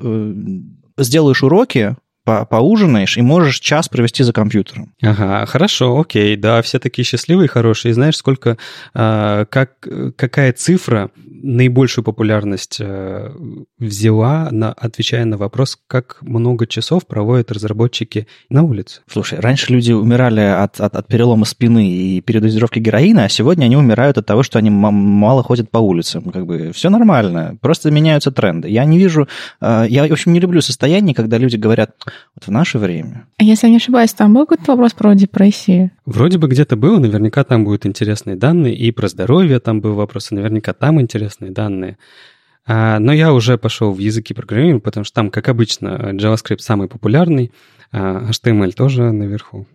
сделаешь уроки, По- поужинаешь и можешь час провести за компьютером. Ага, хорошо, окей, да, все такие счастливые, хорошие. И знаешь, сколько, э, как, какая цифра наибольшую популярность э, взяла, на, отвечая на вопрос, как много часов проводят разработчики на улице? Слушай, раньше люди умирали от, от, от перелома спины и передозировки героина, а сегодня они умирают от того, что они м- мало ходят по улицам. Как бы все нормально, просто меняются тренды. Я не вижу, э, я, в общем, не люблю состояние, когда люди говорят... Вот в наше время. А если я не ошибаюсь, там был какой-то вопрос про депрессию? Вроде бы где-то было, наверняка там будут интересные данные, и про здоровье там был вопрос, и наверняка там интересные данные. А, но я уже пошел в языки программирования, потому что там, как обычно, JavaScript самый популярный, а эйч ти эм эль тоже наверху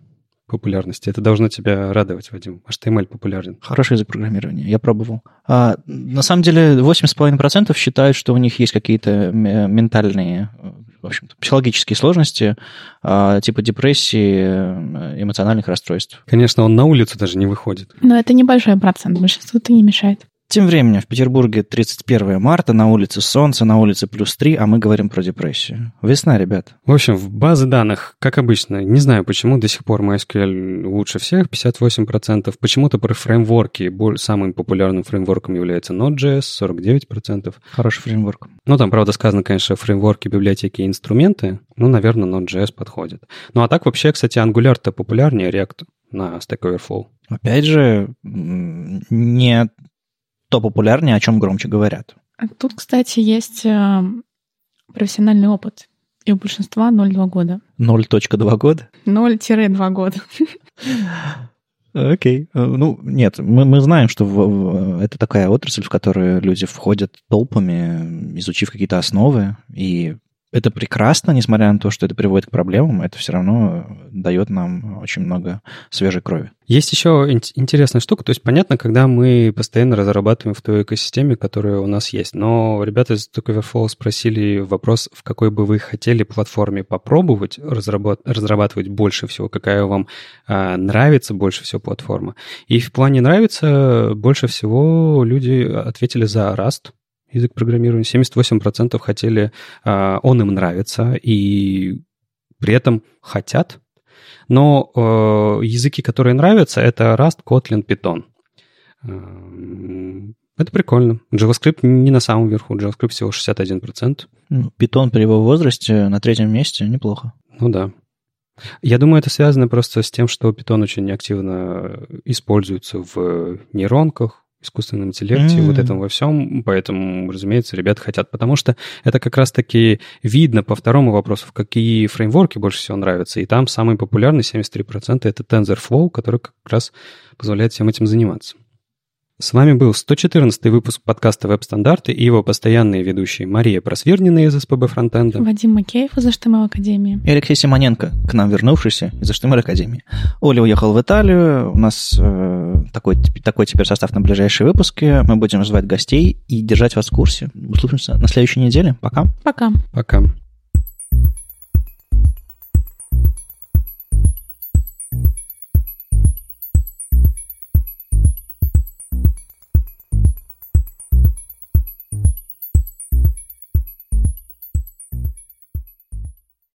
популярности. Это должно тебя радовать, Вадим. эйч ти эм эль популярен. Хороший язык программирования. Я пробовал. А, на самом деле восемь целых пять десятых процента считают, что у них есть какие-то ментальные... в общем-то, психологические сложности, типа депрессии, эмоциональных расстройств. Конечно, он на улицу даже не выходит. Но это небольшой процент, большинству это не мешает. Тем временем в Петербурге тридцать первое марта, на улице солнце, на улице плюс три, а мы говорим про депрессию. Весна, ребят. В общем, в базе данных, как обычно, не знаю, почему до сих пор MySQL лучше всех, пятьдесят восемь процентов. Почему-то про фреймворки, самым популярным фреймворком является Node.js, сорок девять процентов. Хороший фреймворк. Ну, там, правда, сказано, конечно, фреймворки, библиотеки и инструменты. Ну, наверное, Node.js подходит. Ну, а так вообще, кстати, Angular-то популярнее React на Stack Overflow. Опять же, не... то популярнее, о чем громче говорят. Тут, кстати, есть профессиональный опыт. И у большинства ноль целых два года. ноль целых два года? ноль-два года. Окей. Ну, нет, мы, мы знаем, что в, в, это такая отрасль, в которую люди входят толпами, изучив какие-то основы. И это прекрасно, несмотря на то, что это приводит к проблемам, это все равно дает нам очень много свежей крови. Есть еще интересная штука. То есть, понятно, когда мы постоянно разрабатываем в той экосистеме, которая у нас есть. Но ребята из Stack Overflow спросили вопрос, в какой бы вы хотели платформе попробовать разработ- разрабатывать больше всего, какая вам э, нравится больше всего платформа. И в плане нравится больше всего люди ответили за Rust. Язык программирования. семьдесят восемь процентов хотели, он им нравится, и при этом хотят. Но языки, которые нравятся, это Rust, Kotlin, Python. Это прикольно. JavaScript не на самом верху. JavaScript всего шестьдесят один процент. Python при его возрасте на третьем месте неплохо. Ну да. Я думаю, это связано просто с тем, что Python очень активно используется в нейронках, искусственном интеллекте, mm-hmm. вот этом во всем. Поэтому, разумеется, ребята хотят. Потому что это как раз-таки видно по второму вопросу, в какие фреймворки больше всего нравятся. И там самый популярный, семьдесят три процента, это TensorFlow, который как раз позволяет всем этим заниматься. С вами был сто четырнадцатый выпуск подкаста «Веб-стандарты» и его постоянные ведущие Мария Просвирнина из эс пэ бэ Фронтенда, Вадим Макеев из эйч ти эм эл-академии и Алексей Симоненко, к нам вернувшийся из эйч ти эм эл-академии. Оля уехал в Италию. У нас э, такой, такой теперь состав на ближайшие выпуски. Мы будем звать гостей и держать вас в курсе. Услышимся на следующей неделе. Пока. Пока. Пока.